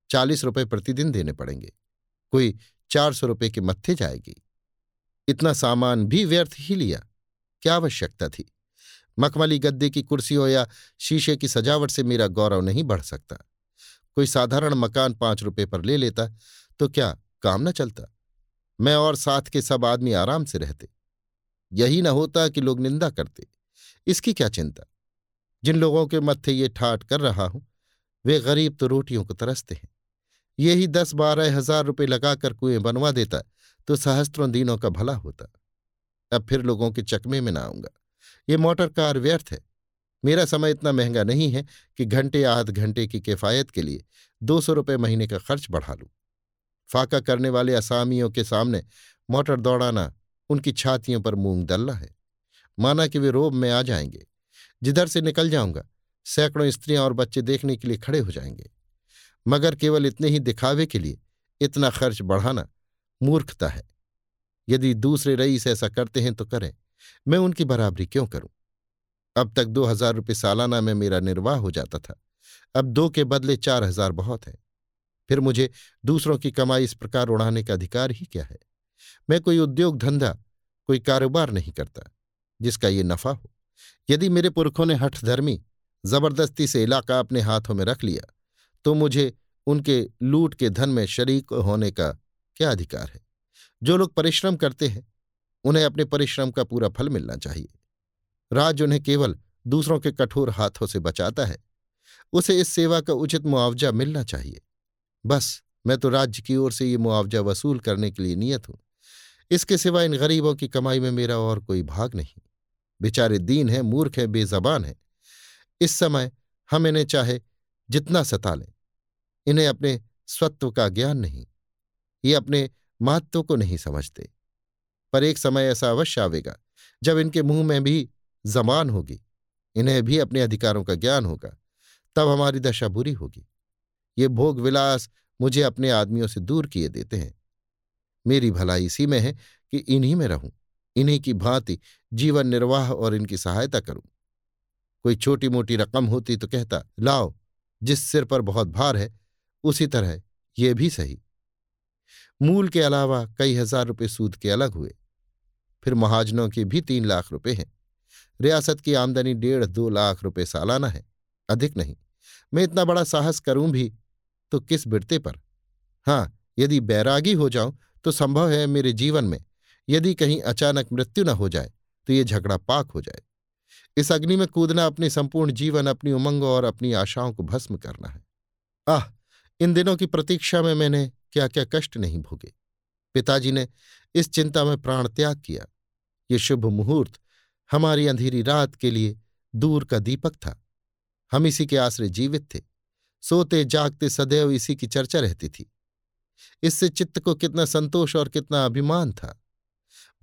40 रुपये प्रतिदिन देने पड़ेंगे, कोई 400 रुपये के मत्थे जाएगी। इतना सामान भी व्यर्थ ही लिया, क्या आवश्यकता थी? मखमली गद्दे की कुर्सियों या शीशे की सजावट से मेरा गौरव नहीं बढ़ सकता। कोई साधारण मकान 5 रुपये पर ले लेता तो क्या काम न चलता? मैं और साथ के सब आदमी आराम से रहते। यही न होता कि लोग निंदा करते। इसकी क्या चिंता? जिन लोगों के मत्थे ये ठाट कर रहा हूं वे गरीब तो रोटियों को तरसते हैं। यही 10-12 हजार रुपये लगाकर कुएं बनवा देता तो सहस्त्रों दीनों का भला होता। अब फिर लोगों के चकमे में ना आऊंगा। ये मोटर कार व्यर्थ है। मेरा समय इतना महंगा नहीं है कि घंटे आध घंटे की किफ़ायत के लिए 200 रुपये महीने का खर्च बढ़ा लूं। फाका करने वाले असामियों के सामने मोटर दौड़ाना उनकी छातियों पर मूंग दलना है। माना कि वे रोब में आ जाएंगे। जिधर से निकल जाऊंगा सैकड़ों स्त्रियां और बच्चे देखने के लिए खड़े हो जाएंगे। मगर केवल इतने ही दिखावे के लिए इतना खर्च बढ़ाना मूर्खता है। यदि दूसरे रईस ऐसा करते हैं तो करें, मैं उनकी बराबरी क्यों करूं? अब तक 2000 रुपये सालाना में मेरा निर्वाह हो जाता था। अब 2 के बदले 4000 बहुत है। फिर मुझे दूसरों की कमाई इस प्रकार उड़ाने का अधिकार ही क्या है? मैं कोई उद्योग धंधा, कोई कारोबार नहीं करता जिसका ये नफा हो। यदि मेरे पुरखों ने हठधर्मी जबरदस्ती से इलाका अपने हाथों में रख लिया तो मुझे उनके लूट के धन में शरीक होने का क्या अधिकार है? जो लोग परिश्रम करते हैं उन्हें अपने परिश्रम का पूरा फल मिलना चाहिए। राज उन्हें केवल दूसरों के कठोर हाथों से बचाता है, उसे इस सेवा का उचित मुआवजा मिलना चाहिए। बस मैं तो राज्य की ओर से ये मुआवजा वसूल करने के लिए नियत हूं। इसके सिवा इन गरीबों की कमाई में मेरा और कोई भाग नहीं। बेचारे दीन हैं, मूर्ख हैं, बेजबान हैं। इस समय हम इन्हें चाहे जितना सता लें, इन्हें अपने स्वत्व का ज्ञान नहीं। ये अपने महत्व को नहीं समझते। पर एक समय ऐसा अवश्य आवेगा जब इनके मुंह में भी जबान होगी, इन्हें भी अपने अधिकारों का ज्ञान होगा। तब हमारी दशा बुरी होगी। ये भोग विलास मुझे अपने आदमियों से दूर किए देते हैं। मेरी भलाई इसी में है कि इन्हीं में रहूं, इन्हीं की भांति जीवन निर्वाह और इनकी सहायता करूं। कोई छोटी मोटी रकम होती तो कहता, लाओ, जिस सिर पर बहुत भार है उसी तरह ये भी सही। मूल के अलावा कई हजार रुपये सूद के अलग हुए। फिर महाजनों के भी 3 लाख रुपए हैं। रियासत की आमदनी 1.5-2 लाख रुपए सालाना है, अधिक नहीं। मैं इतना बड़ा साहस करूं भी तो किस बिड़ते पर? हाँ, यदि बैरागी हो जाऊं तो संभव है मेरे जीवन में यदि कहीं अचानक मृत्यु न हो जाए तो ये झगड़ा पाक हो जाए। इस अग्नि में कूदना अपने संपूर्ण जीवन, अपनी उमंगों और अपनी आशाओं को भस्म करना है। आह, इन दिनों की प्रतीक्षा में मैंने क्या क्या कष्ट नहीं भोगे। पिताजी ने इस चिंता में प्राण त्याग किया। ये शुभ मुहूर्त हमारी अंधेरी रात के लिए दूर का दीपक था। हम इसी के आश्रय जीवित थे। सोते जागते सदैव इसी की चर्चा रहती थी। इससे चित्त को कितना संतोष और कितना अभिमान था।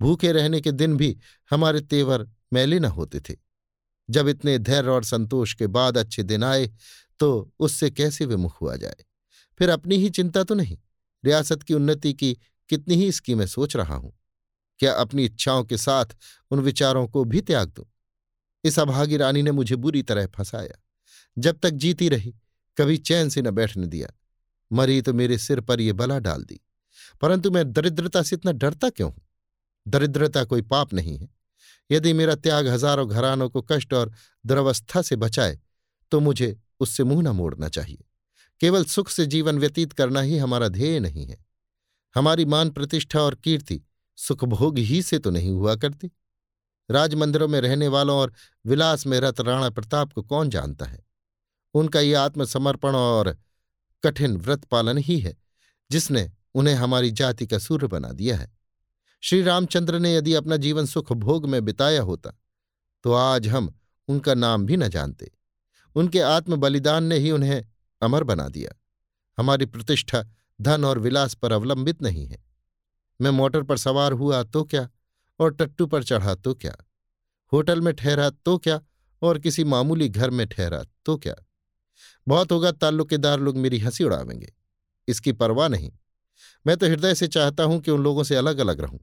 भूखे रहने के दिन भी हमारे तेवर मैले न होते थे। जब इतने धैर्य और संतोष के बाद अच्छे दिन आए तो उससे कैसे विमुख हुआ जाए? फिर अपनी ही चिंता तो नहीं, रियासत की उन्नति की कितनी ही स्कीमें सोच रहा हूं। क्या अपनी इच्छाओं के साथ उन विचारों को भी त्याग दूं? इस अभागी रानी ने मुझे बुरी तरह फंसाया। जब तक जीती रही कभी चैन से न बैठने दिया। मरी तो मेरे सिर पर ये बला डाल दी, परंतु मैं दरिद्रता से इतना डरता क्यों हूं? दरिद्रता कोई पाप नहीं है। यदि मेरा त्याग हजारों घरानों को कष्ट और दुरवस्था से बचाए तो मुझे उससे मुंह न मोड़ना चाहिए। केवल सुख से जीवन व्यतीत करना ही हमारा ध्येय नहीं है। हमारी मान प्रतिष्ठा और कीर्ति सुखभोग ही से तो नहीं हुआ करती। राजमंदिरों में रहने वालों और विलास में रत राणा प्रताप को कौन जानता है? उनका ये आत्मसमर्पण और कठिन व्रत पालन ही है जिसने उन्हें हमारी जाति का सूर्य बना दिया है। श्री रामचंद्र ने यदि अपना जीवन सुख भोग में बिताया होता तो आज हम उनका नाम भी न जानते। उनके आत्मबलिदान ने ही उन्हें अमर बना दिया। हमारी प्रतिष्ठा धन और विलास पर अवलंबित नहीं है। मैं मोटर पर सवार हुआ तो क्या, और टट्टू पर चढ़ा तो क्या, होटल में ठहरा तो क्या, और किसी मामूली घर में ठहरा तो क्या। बहुत होगा ताल्लुकेदार लोग मेरी हंसी उड़ावेंगे, इसकी परवाह नहीं। मैं तो हृदय से चाहता हूं कि उन लोगों से अलग अलग रहूं।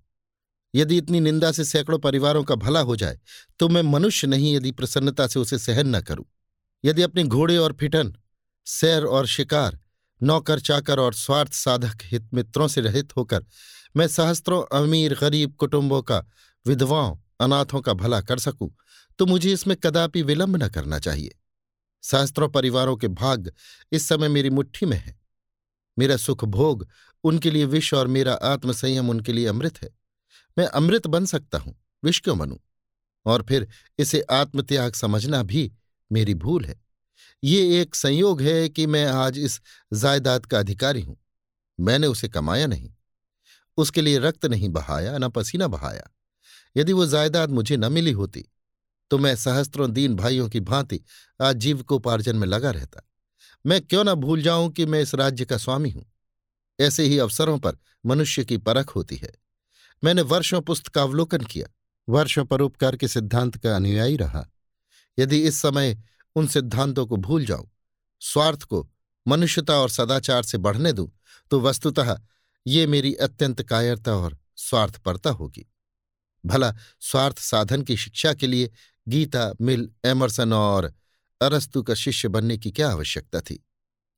यदि इतनी निंदा से सैकड़ों परिवारों का भला हो जाए तो मैं मनुष्य नहीं यदि प्रसन्नता से उसे सहन न करूं। यदि अपने घोड़े और फिटन, सैर और शिकार, नौकर चाकर और स्वार्थ साधक हित मित्रों से रहित होकर मैं सहस्त्रों अमीर गरीब कुटुंबों का, विधवाओं अनाथों का भला कर सकूं तो मुझे इसमें कदापि विलंब न करना चाहिए। सहस्त्रों परिवारों के भाग्य इस समय मेरी मुट्ठी में है। मेरा सुख भोग उनके लिए विष और मेरा आत्मसंयम उनके लिए अमृत है। मैं अमृत बन सकता हूं, विष क्यों बनूं? और फिर इसे आत्मत्याग समझना भी मेरी भूल है। ये एक संयोग है कि मैं आज इस जायदाद का अधिकारी हूं। मैंने उसे कमाया नहीं, उसके लिए रक्त नहीं बहाया, न पसीना बहाया। यदि वो जायदाद मुझे न मिली होती तो मैं सहस्त्रों दीन भाइयों की भांति आज जीविकोपार्जन में लगा रहता। मैं क्यों न भूल जाऊं कि मैं इस राज्य का स्वामी हूं। ऐसे ही अवसरों पर मनुष्य की परख होती है। मैंने वर्षों पुस्तकावलोकन किया, वर्षों परोपकार के सिद्धांत का अनुयायी रहा। यदि इस समय उन सिद्धांतों को भूल जाऊं, स्वार्थ को मनुष्यता और सदाचार से बढ़ने दूं, तो वस्तुतः ये मेरी अत्यंत कायरता और स्वार्थपरता होगी। भला स्वार्थ साधन की शिक्षा के लिए गीता, मिल, एमर्सन और अरस्तु का शिष्य बनने की क्या आवश्यकता थी?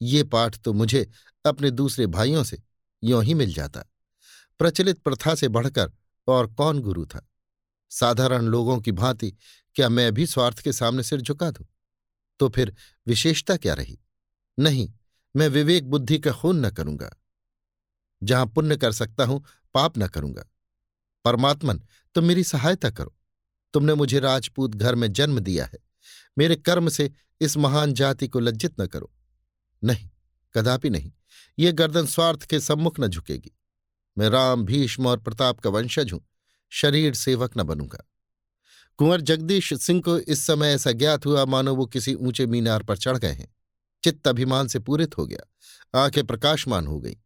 ये पाठ तो मुझे अपने दूसरे भाइयों से यों ही मिल जाता। प्रचलित प्रथा से बढ़कर और कौन गुरु था? साधारण लोगों की भांति क्या मैं भी स्वार्थ के सामने सिर झुका दूं? तो फिर विशेषता क्या रही? नहीं, मैं विवेक बुद्धि का खून न करूंगा। जहां पुण्य कर सकता हूं पाप न करूंगा। परमात्मन, तुम मेरी सहायता करो। तुमने मुझे राजपूत घर में जन्म दिया है। मेरे कर्म से इस महान जाति को लज्जित न करो। नहीं, कदापि नहीं। ये गर्दन स्वार्थ के सम्मुख न झुकेगी। मैं राम, भीष्म और प्रताप का वंशज हूं, शरीर सेवक न बनूंगा। कुंवर जगदीश सिंह को इस समय ऐसा ज्ञात हुआ मानो वो किसी ऊंचे मीनार पर चढ़ गए हैं। चित्त अभिमान से पूरित हो गया, आंखें प्रकाशमान हो गईं,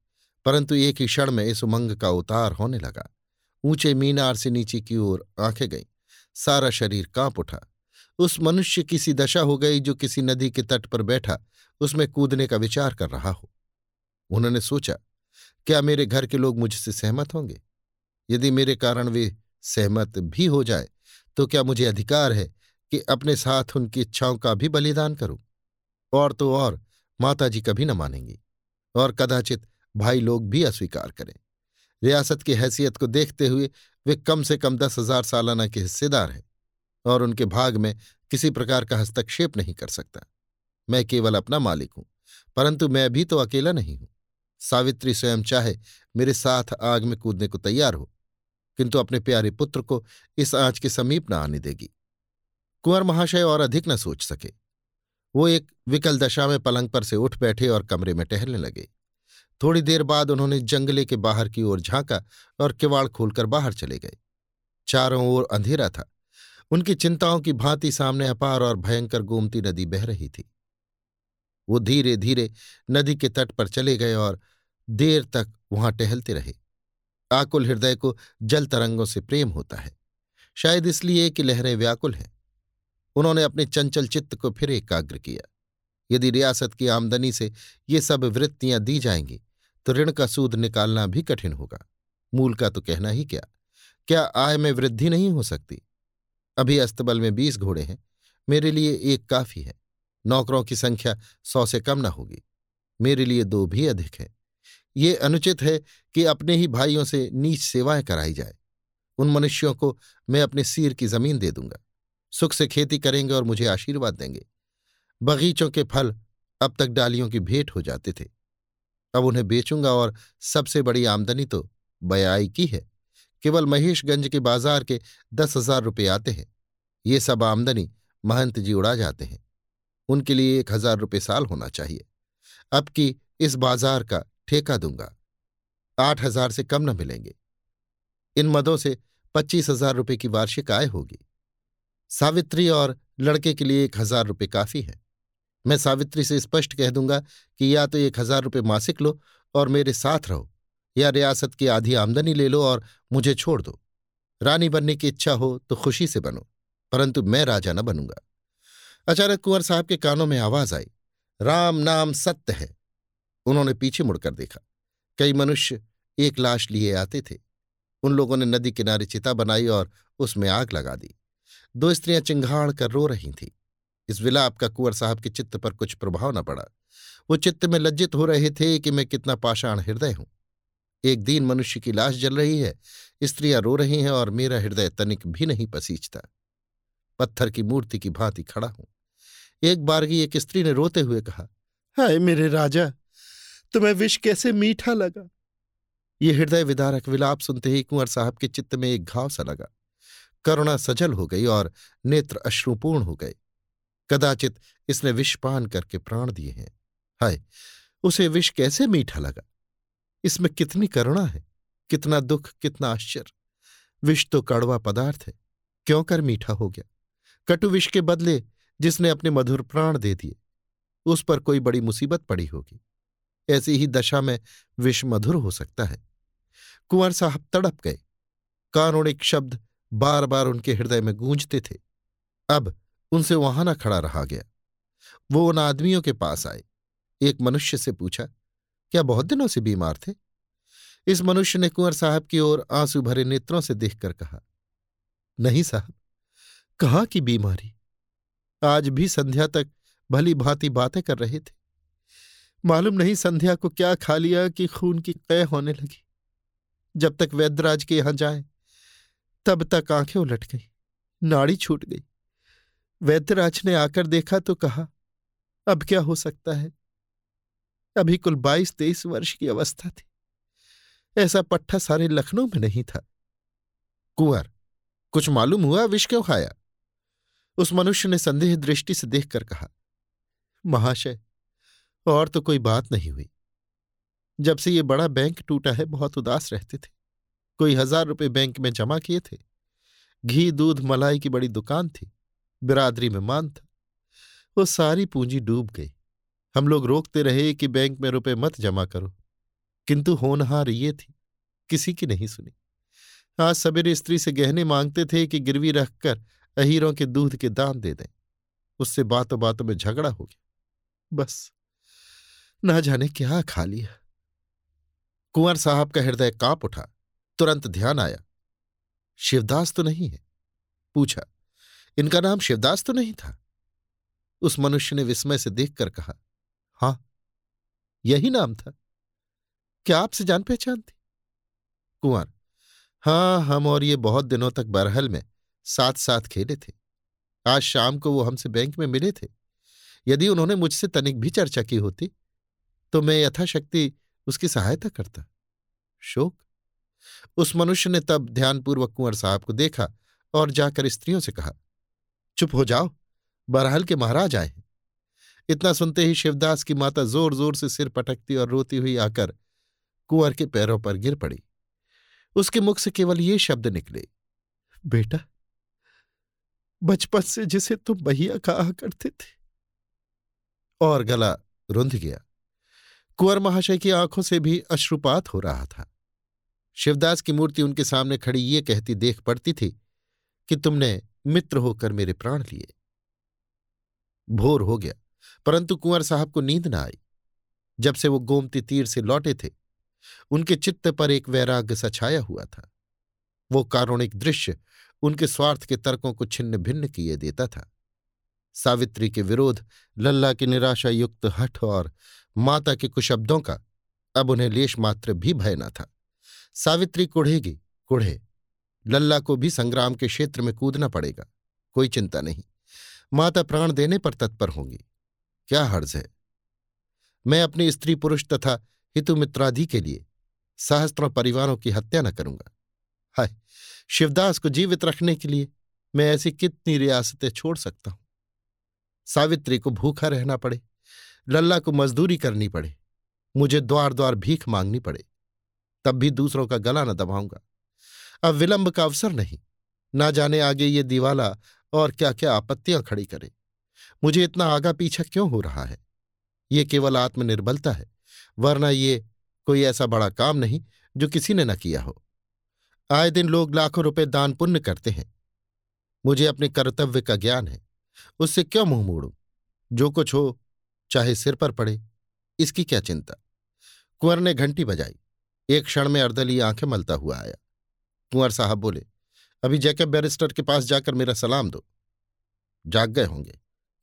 परंतु एक ही क्षण में इस उमंग का उतार होने लगा। ऊंचे मीनार से नीचे की ओर आंखें गईं, सारा शरीर कांप उठा। उस मनुष्य की सी दशा हो गई जो किसी नदी के तट पर बैठा उसमें कूदने का विचार कर रहा हो। उन्होंने सोचा, क्या मेरे घर के लोग मुझसे सहमत होंगे? यदि मेरे कारण वे सहमत भी हो जाए तो क्या मुझे अधिकार है कि अपने साथ उनकी इच्छाओं का भी बलिदान करूं? और तो और माताजी कभी न मानेंगी और कदाचित भाई लोग भी अस्वीकार करें। रियासत की हैसियत को देखते हुए वे कम से कम 10,000 सालाना के हिस्सेदार हैं और उनके भाग में किसी प्रकार का हस्तक्षेप नहीं कर सकता। मैं केवल अपना मालिक हूं, परंतु मैं भी तो अकेला नहीं हूं। सावित्री स्वयं चाहे मेरे साथ आग में कूदने को तैयार हो, किंतु अपने प्यारे पुत्र को इस आंच के समीप न आने देगी। कुंवर महाशय और अधिक न सोच सके। वो एक विकल दशा में पलंग पर से उठ बैठे और कमरे में टहलने लगे। थोड़ी देर बाद उन्होंने जंगले के बाहर की ओर झांका और किवाड़ खोलकर बाहर चले गए। चारों ओर अंधेरा था। उनकी चिंताओं की भांति सामने अपार और भयंकर गोमती नदी बह रही थी। वो धीरे धीरे नदी के तट पर चले गए और देर तक वहां टहलते रहे। आकुल हृदय को जल तरंगों से प्रेम होता है, शायद इसलिए कि लहरें व्याकुल हैं। उन्होंने अपने चंचल चित्त को फिर एकाग्र किया। यदि रियासत की आमदनी से ये सब वृत्तियां दी जाएंगी तो ऋण का सूद निकालना भी कठिन होगा। मूल का तो कहना ही क्या। क्या आय में वृद्धि नहीं हो सकती? अभी अस्तबल में 20 घोड़े हैं, मेरे लिए एक काफी है। नौकरों की संख्या 100 से कम न होगी, मेरे लिए 2 भी अधिक है। ये अनुचित है कि अपने ही भाइयों से नीच सेवाएं कराई जाए। उन मनुष्यों को मैं अपने सिर की जमीन दे दूंगा, सुख से खेती करेंगे और मुझे आशीर्वाद देंगे। बगीचों के फल अब तक डालियों की भेंट हो जाते थे, अब उन्हें बेचूंगा और सबसे बड़ी आमदनी तो बयाई की है। केवल महेशगंज के बाजार के 10,000 रुपये आते हैं। ये सब आमदनी महंत जी उड़ा जाते हैं, उनके लिए 1,000 रुपये साल होना चाहिए। अब की इस बाजार का ठेका दूंगा, 8,000 से कम न मिलेंगे। इन मदों से 25,000 रुपये की वार्षिक आय होगी। सावित्री और लड़के के लिए 1,000 रुपये काफी है। मैं सावित्री से स्पष्ट कह दूंगा कि या तो 1,000 रुपये मासिक लो और मेरे साथ रहो, या रियासत की आधी आमदनी ले लो और मुझे छोड़ दो। रानी बनने की इच्छा हो तो खुशी से बनो, परंतु मैं राजा न बनूंगा। अचानक कुंवर साहब के कानों में आवाज आई, राम नाम सत्य है। उन्होंने पीछे मुड़कर देखा, कई मनुष्य एक लाश लिए आते थे। उन लोगों ने नदी किनारे चिता बनाई और उसमें आग लगा दी। 2 स्त्रियां चिंघाड़ कर रो रही थीं। इस विलाप का कुंवर साहब के चित्त पर कुछ प्रभाव न पड़ा। वो चित्त में लज्जित हो रहे थे कि मैं कितना पाषाण हृदय हूं। एक दीन मनुष्य की लाश जल रही है, स्त्रियां रो रही हैं और मेरा हृदय तनिक भी नहीं पसीजता, पत्थर की मूर्ति की भांति खड़ा हूं। एक बारगी एक स्त्री ने रोते हुए कहा, हाय मेरे राजा, तुम्हें विष कैसे मीठा लगा। ये हृदय विदारक विलाप सुनते ही कुंवर साहब के चित्त में एक घाव सा लगा। करुणा सजल हो गई और नेत्र अश्रुपूर्ण हो गए। कदाचित इसने विषपान करके प्राण दिए हैं। हाय, उसे विष कैसे मीठा लगा। इसमें कितनी करुणा है, कितना दुख, कितना आश्चर्य। विष तो कड़वा पदार्थ है, क्यों कर मीठा हो गया। कटु विष के बदले जिसने अपने मधुर प्राण दे दिए, उस पर कोई बड़ी मुसीबत पड़ी होगी। ऐसी ही दशा में विष मधुर हो सकता है। कुंवर साहब तड़प गए। कारुणिक शब्द बार बार उनके हृदय में गूंजते थे। अब उनसे वहां न खड़ा रहा गया। वो उन आदमियों के पास आए। एक मनुष्य से पूछा, क्या बहुत दिनों से बीमार थे। इस मनुष्य ने कुंवर साहब की ओर आंसू भरे नेत्रों से देखकर कहा, नहीं साहब, कहाँ की बीमारी। आज भी संध्या तक भली भांति बातें कर रहे थे। मालूम नहीं संध्या को क्या खा लिया कि खून की क़य होने लगी। जब तक वैद्यराज के यहां जाए तब तक आंखें उलट गई, नाड़ी छूट गई। वैद्यराज ने आकर देखा तो कहा, अब क्या हो सकता है। अभी कुल 22-23 वर्ष की अवस्था थी। ऐसा पट्ठा सारे लखनऊ में नहीं था। कुंवर, कुछ मालूम हुआ विष क्यों खाया। उस मनुष्य ने संदेह दृष्टि से देखकर कहा, महाशय, और तो कोई बात नहीं हुई। जब से ये बड़ा बैंक टूटा है, बहुत उदास रहते थे। कोई 1,000 रुपये बैंक में जमा किए थे। घी दूध मलाई की बड़ी दुकान थी, बिरादरी में मान था। वो सारी पूंजी डूब गई। हम लोग रोकते रहे कि बैंक में रुपए मत जमा करो, किंतु होनहार ये थी, किसी की नहीं सुनी। आज सवेरे स्त्री से गहने मांगते थे कि गिरवी रखकर अहीरों के दूध के दान दे दें। उससे बातों बातों में झगड़ा हो गया। बस ना जाने क्या खा लिया। कुंवर साहब का हृदय कांप उठा। तुरंत ध्यान आया, शिवदास तो नहीं है। पूछा, इनका नाम शिवदास तो नहीं था। उस मनुष्य ने विस्मय से देखकर कहा, हां, यही नाम था। क्या आपसे जान पहचान थी। कुंवर, हां, हम और ये बहुत दिनों तक बरहल में साथ साथ खेले थे। आज शाम को वो हमसे बैंक में मिले थे। यदि उन्होंने मुझसे तनिक भी चर्चा की होती तो मैं यथाशक्ति उसकी सहायता करता। शोक। उस मनुष्य ने तब ध्यानपूर्वक कुंवर साहब को देखा और जाकर स्त्रियों से कहा, चुप हो जाओ, बरहाल के महाराज आए हैं। इतना सुनते ही शिवदास की माता जोर जोर से सिर पटकती और रोती हुई आकर कुंवर के पैरों पर गिर पड़ी। उसके मुख से केवल ये शब्द निकले, बेटा, बचपन से जिसे तुम भैया कहा करते थे। और गला रुंध गया। कुंवर महाशय की आंखों से भी अश्रुपात हो रहा था। शिवदास की मूर्ति उनके सामने खड़ी ये कहती देख पड़ती थी कि तुमने मित्र होकर मेरे प्राण लिए। भोर हो गया, परंतु कुंवर साहब को नींद न आई। जब से वो गोमती तीर से लौटे थे, उनके चित्त पर एक वैराग्य सा छाया हुआ था। वो कारुणिक दृश्य उनके स्वार्थ के तर्कों को छिन्न भिन्न किए देता था। सावित्री के विरोध, लल्ला की निराशायुक्त हठ और माता के कुशब्दों का अब उन्हें लेश मात्र भी भय न था। सावित्री कुढ़ेगी, कुढ़े, लल्ला को भी संग्राम के क्षेत्र में कूदना पड़ेगा, कोई चिंता नहीं। माता प्राण देने पर तत्पर होंगी, क्या हर्ज है। मैं अपने स्त्री पुरुष तथा हितु मित्रादि के लिए सहस्त्रों परिवारों की हत्या न करूंगा। हाय, शिवदास को जीवित रखने के लिए मैं ऐसी कितनी रियासतें छोड़ सकता हूं। सावित्री को भूखा रहना पड़े, लल्ला को मजदूरी करनी पड़े, मुझे द्वार द्वार भीख मांगनी पड़े, तब भी दूसरों का गला न दबाऊंगा। अब विलंब का अवसर नहीं, ना जाने आगे ये दिवाला और क्या क्या आपत्तियां खड़ी करे। मुझे इतना आगा पीछा क्यों हो रहा है? ये केवल आत्मनिर्बलता है, वरना ये कोई ऐसा बड़ा काम नहीं जो किसी ने न किया हो। आए दिन लोग लाखों रुपए दान पुण्य करते हैं, मुझे अपने कर्तव्य का ज्ञान है, उससे क्यों मुंह मोड़ूं। जो कुछ हो चाहे सिर पर पड़े, इसकी क्या चिंता। कुंवर ने घंटी बजाई। एक क्षण में अर्दली आंखें मलता हुआ आया। कुंवर साहब बोले, अभी जैकब बैरिस्टर के पास जाकर मेरा सलाम दो। जाग गए होंगे,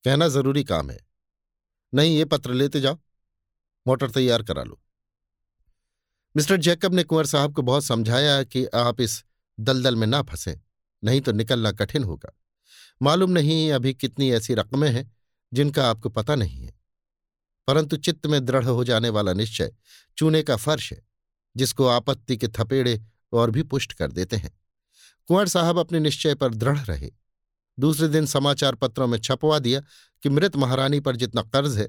कहना जरूरी काम है। नहीं, ये पत्र लेते जाओ, मोटर तैयार करा लो। मिस्टर जैकब ने कुंवर साहब को बहुत समझाया कि आप इस दलदल में ना फंसें, नहीं तो निकलना कठिन होगा। मालूम नहीं अभी कितनी ऐसी रकमें हैं जिनका आपको पता नहीं है, परंतु चित्त में दृढ़ हो जाने वाला निश्चय चूने का फर्श है, जिसको आपत्ति के थपेड़े और भी पुष्ट कर देते हैं। कुंवर साहब अपने निश्चय पर दृढ़ रहे। दूसरे दिन समाचार पत्रों में छपवा दिया कि मृत महारानी पर जितना कर्ज है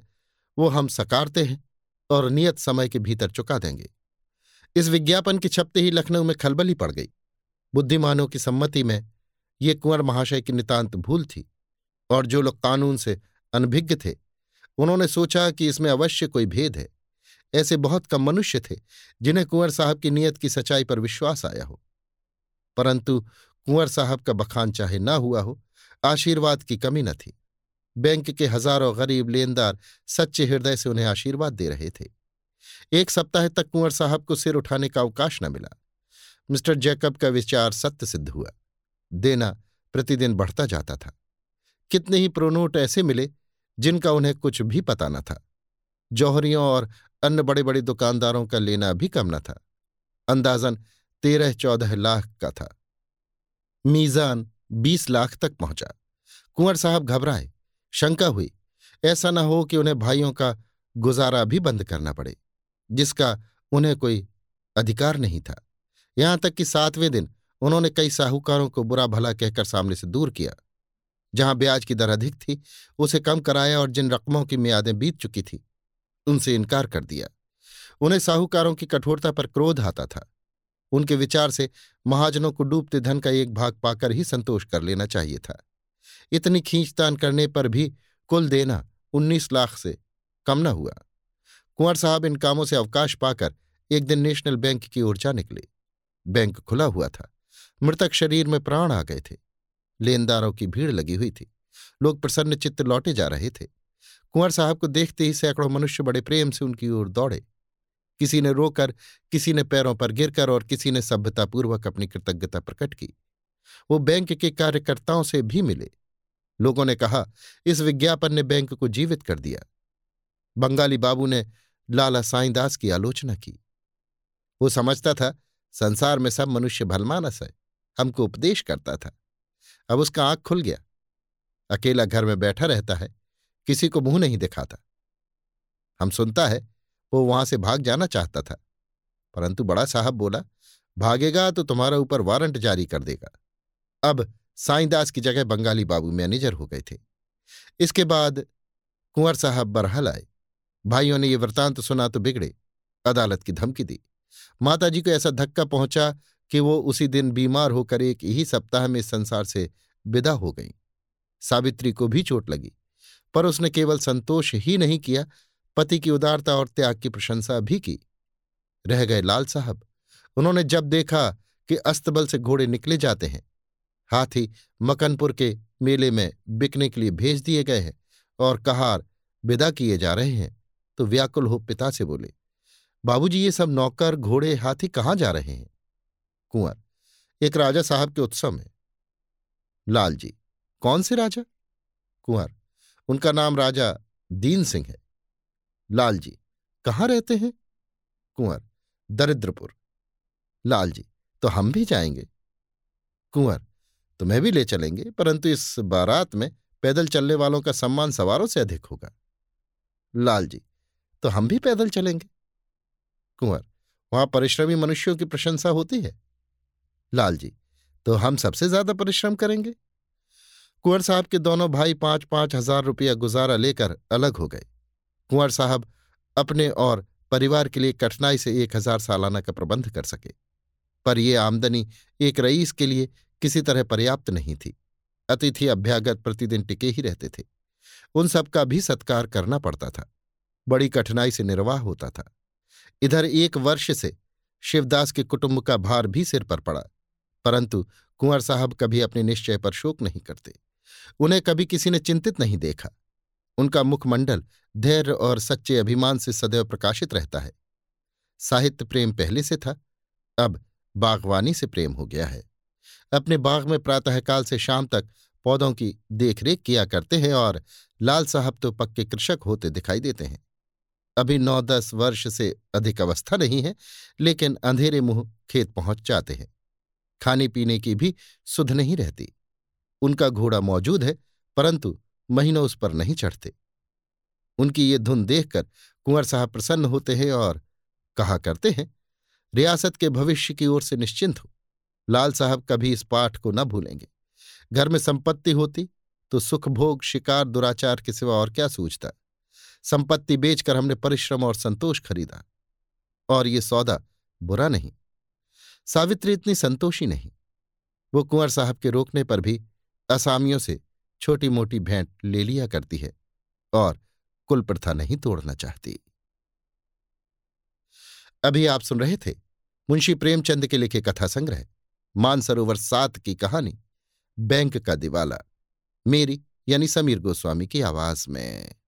वो हम सकारते हैं और नियत समय के भीतर चुका देंगे। इस विज्ञापन के छपते ही लखनऊ में खलबली पड़ गई। बुद्धिमानों की सम्मति में ये कुंवर महाशय की नितांत भूल थी, और जो लोग कानून से अनभिज्ञ थे उन्होंने सोचा कि इसमें अवश्य कोई भेद है। ऐसे बहुत कम मनुष्य थे जिन्हें कुंवर साहब की नीयत की सच्चाई पर विश्वास आया हो। परंतु कुंवर साहब का बखान चाहे ना हुआ हो, आशीर्वाद की कमी न थी। बैंक के हजारों गरीब लेनदार सच्चे हृदय से उन्हें आशीर्वाद दे रहे थे। एक सप्ताह तक कुंवर साहब को सिर उठाने का अवकाश न मिला। मिस्टर जैकब का विचार सत्य सिद्ध हुआ। देना प्रतिदिन बढ़ता जाता था। कितने ही प्रोनोट ऐसे मिले जिनका उन्हें कुछ भी पता न था। जौहरियों और अन्य बड़े बड़े दुकानदारों का लेना भी कम न था। अंदाजन 13-14 लाख का था। मीज़ान 20 लाख तक पहुंचा। कुंवर साहब घबराए, शंका हुई ऐसा न हो कि उन्हें भाइयों का गुजारा भी बंद करना पड़े, जिसका उन्हें कोई अधिकार नहीं था। यहां तक कि 7वें दिन उन्होंने कई साहूकारों को बुरा भला कहकर सामने से दूर किया। जहां ब्याज की दर अधिक थी उसे कम कराया, और जिन रकमों की मियादें बीत चुकी थी उनसे इनकार कर दिया। उन्हें साहूकारों की कठोरता पर क्रोध आता था। उनके विचार से महाजनों को डूबते धन का एक भाग पाकर ही संतोष कर लेना चाहिए था। इतनी खींचतान करने पर भी कुल देना 19 लाख से कम न हुआ। कुंवर साहब इन कामों से अवकाश पाकर एक दिन नेशनल बैंक की ओर जा निकले। बैंक खुला हुआ था, मृतक शरीर में प्राण आ गए थे। लेनदारों की भीड़ लगी हुई थी, लोग प्रसन्न चित्त लौटे जा रहे थे। कुंवर साहब को देखते ही सैकड़ों मनुष्य बड़े प्रेम से उनकी ओर दौड़े। किसी ने रोकर, किसी ने पैरों पर गिरकर और किसी ने सभ्यतापूर्वक अपनी कृतज्ञता प्रकट की। वो बैंक के कार्यकर्ताओं से भी मिले। लोगों ने कहा, इस विज्ञापन ने बैंक को जीवित कर दिया। बंगाली बाबू ने लाला साईंदास की आलोचना की। वो समझता था संसार में सब मनुष्य भलमानस है, हमको उपदेश करता था। अब उसका आंख खुल गया। अकेला घर में बैठा रहता है, किसी को मुंह नहीं दिखाता। हम सुनता है वो वहां से भाग जाना चाहता था, परंतु बड़ा साहब बोला, भागेगा तो तुम्हारा ऊपर वारंट जारी कर देगा। अब साईंदास की जगह बंगाली बाबू मैनेजर हो गए थे। इसके बाद कुंवर साहब बरहल आए। भाइयों ने ये वृतांत सुना तो बिगड़े, अदालत की धमकी दी। माताजी को ऐसा धक्का पहुंचा कि वो उसी दिन बीमार होकर एक ही सप्ताह में संसार से विदा हो गई। सावित्री को भी चोट लगी, पर उसने केवल संतोष ही नहीं किया, पति की उदारता और त्याग की प्रशंसा भी की। रह गए लाल साहब। उन्होंने जब देखा कि अस्तबल से घोड़े निकले जाते हैं, हाथी मकनपुर के मेले में बिकने के लिए भेज दिए गए हैं और कहार विदा किए जा रहे हैं, तो व्याकुल हो पिता से बोले, बाबूजी ये सब नौकर, घोड़े, हाथी कहाँ जा रहे हैं? कुंवर, एक राजा साहब के उत्सव में। लाल जी, कौन से राजा? कुंवर, उनका नाम राजा दीन सिंह है। लाल जी कहाँ रहते हैं? कुंवर दरिद्रपुर। लाल जी तो हम भी जाएंगे। कुंवर तुम्हें भी ले चलेंगे, परंतु इस बारात में पैदल चलने वालों का सम्मान सवारों से अधिक होगा। लाल जी तो हम भी पैदल चलेंगे। कुंवर वहां परिश्रमी मनुष्यों की प्रशंसा होती है। लाल जी तो हम सबसे ज्यादा परिश्रम करेंगे। कुंवर साहब के दोनों भाई 5-5 हजार रुपया गुजारा लेकर अलग हो गए। कुंवर साहब अपने और परिवार के लिए कठिनाई से 1000 सालाना का प्रबंध कर सके, पर यह आमदनी एक रईस के लिए किसी तरह पर्याप्त नहीं थी। अतिथि अभ्यागत प्रतिदिन टिके ही रहते थे, उन सबका भी सत्कार करना पड़ता था। बड़ी कठिनाई से निर्वाह होता था। इधर एक वर्ष से शिवदास के कुटुंब का भार भी सिर पर पड़ा, परंतु कुंवर साहब कभी अपने निश्चय पर शोक नहीं करते। उन्हें कभी किसी ने चिंतित नहीं देखा। उनका मुखमंडल धैर्य और सच्चे अभिमान से सदैव प्रकाशित रहता है। साहित्य प्रेम पहले से था, अब बागवानी से प्रेम हो गया है। अपने बाग में प्रातःकाल से शाम तक पौधों की देखरेख किया करते हैं और लाल साहब तो पक्के कृषक होते दिखाई देते हैं। अभी 9-10 वर्ष से अधिक अवस्था नहीं है, लेकिन अंधेरे मुंह खेत पहुंच जाते हैं। खाने पीने की भी सुध नहीं रहती। उनका घोड़ा मौजूद है, परंतु महीनों उस पर नहीं चढ़ते। उनकी ये धुन देखकर कुंवर साहब प्रसन्न होते हैं और कहा करते हैं, रियासत के भविष्य की ओर से निश्चिंत हो। लाल साहब कभी इस पाठ को न भूलेंगे। घर में संपत्ति होती तो सुख भोग शिकार दुराचार के सिवा और क्या सूझता। संपत्ति बेचकर हमने परिश्रम और संतोष खरीदा, और ये सौदा बुरा नहीं। सावित्री इतनी संतोषी नहीं। वो कुंवर साहब के रोकने पर भी असामियों से छोटी मोटी भेंट ले लिया करती है और कुल प्रथा नहीं तोड़ना चाहती। अभी आप सुन रहे थे मुंशी प्रेमचंद के लिखे कथा संग्रह मानसरोवर 7 की कहानी बैंक का दिवाला, मेरी यानी समीर गोस्वामी की आवाज में।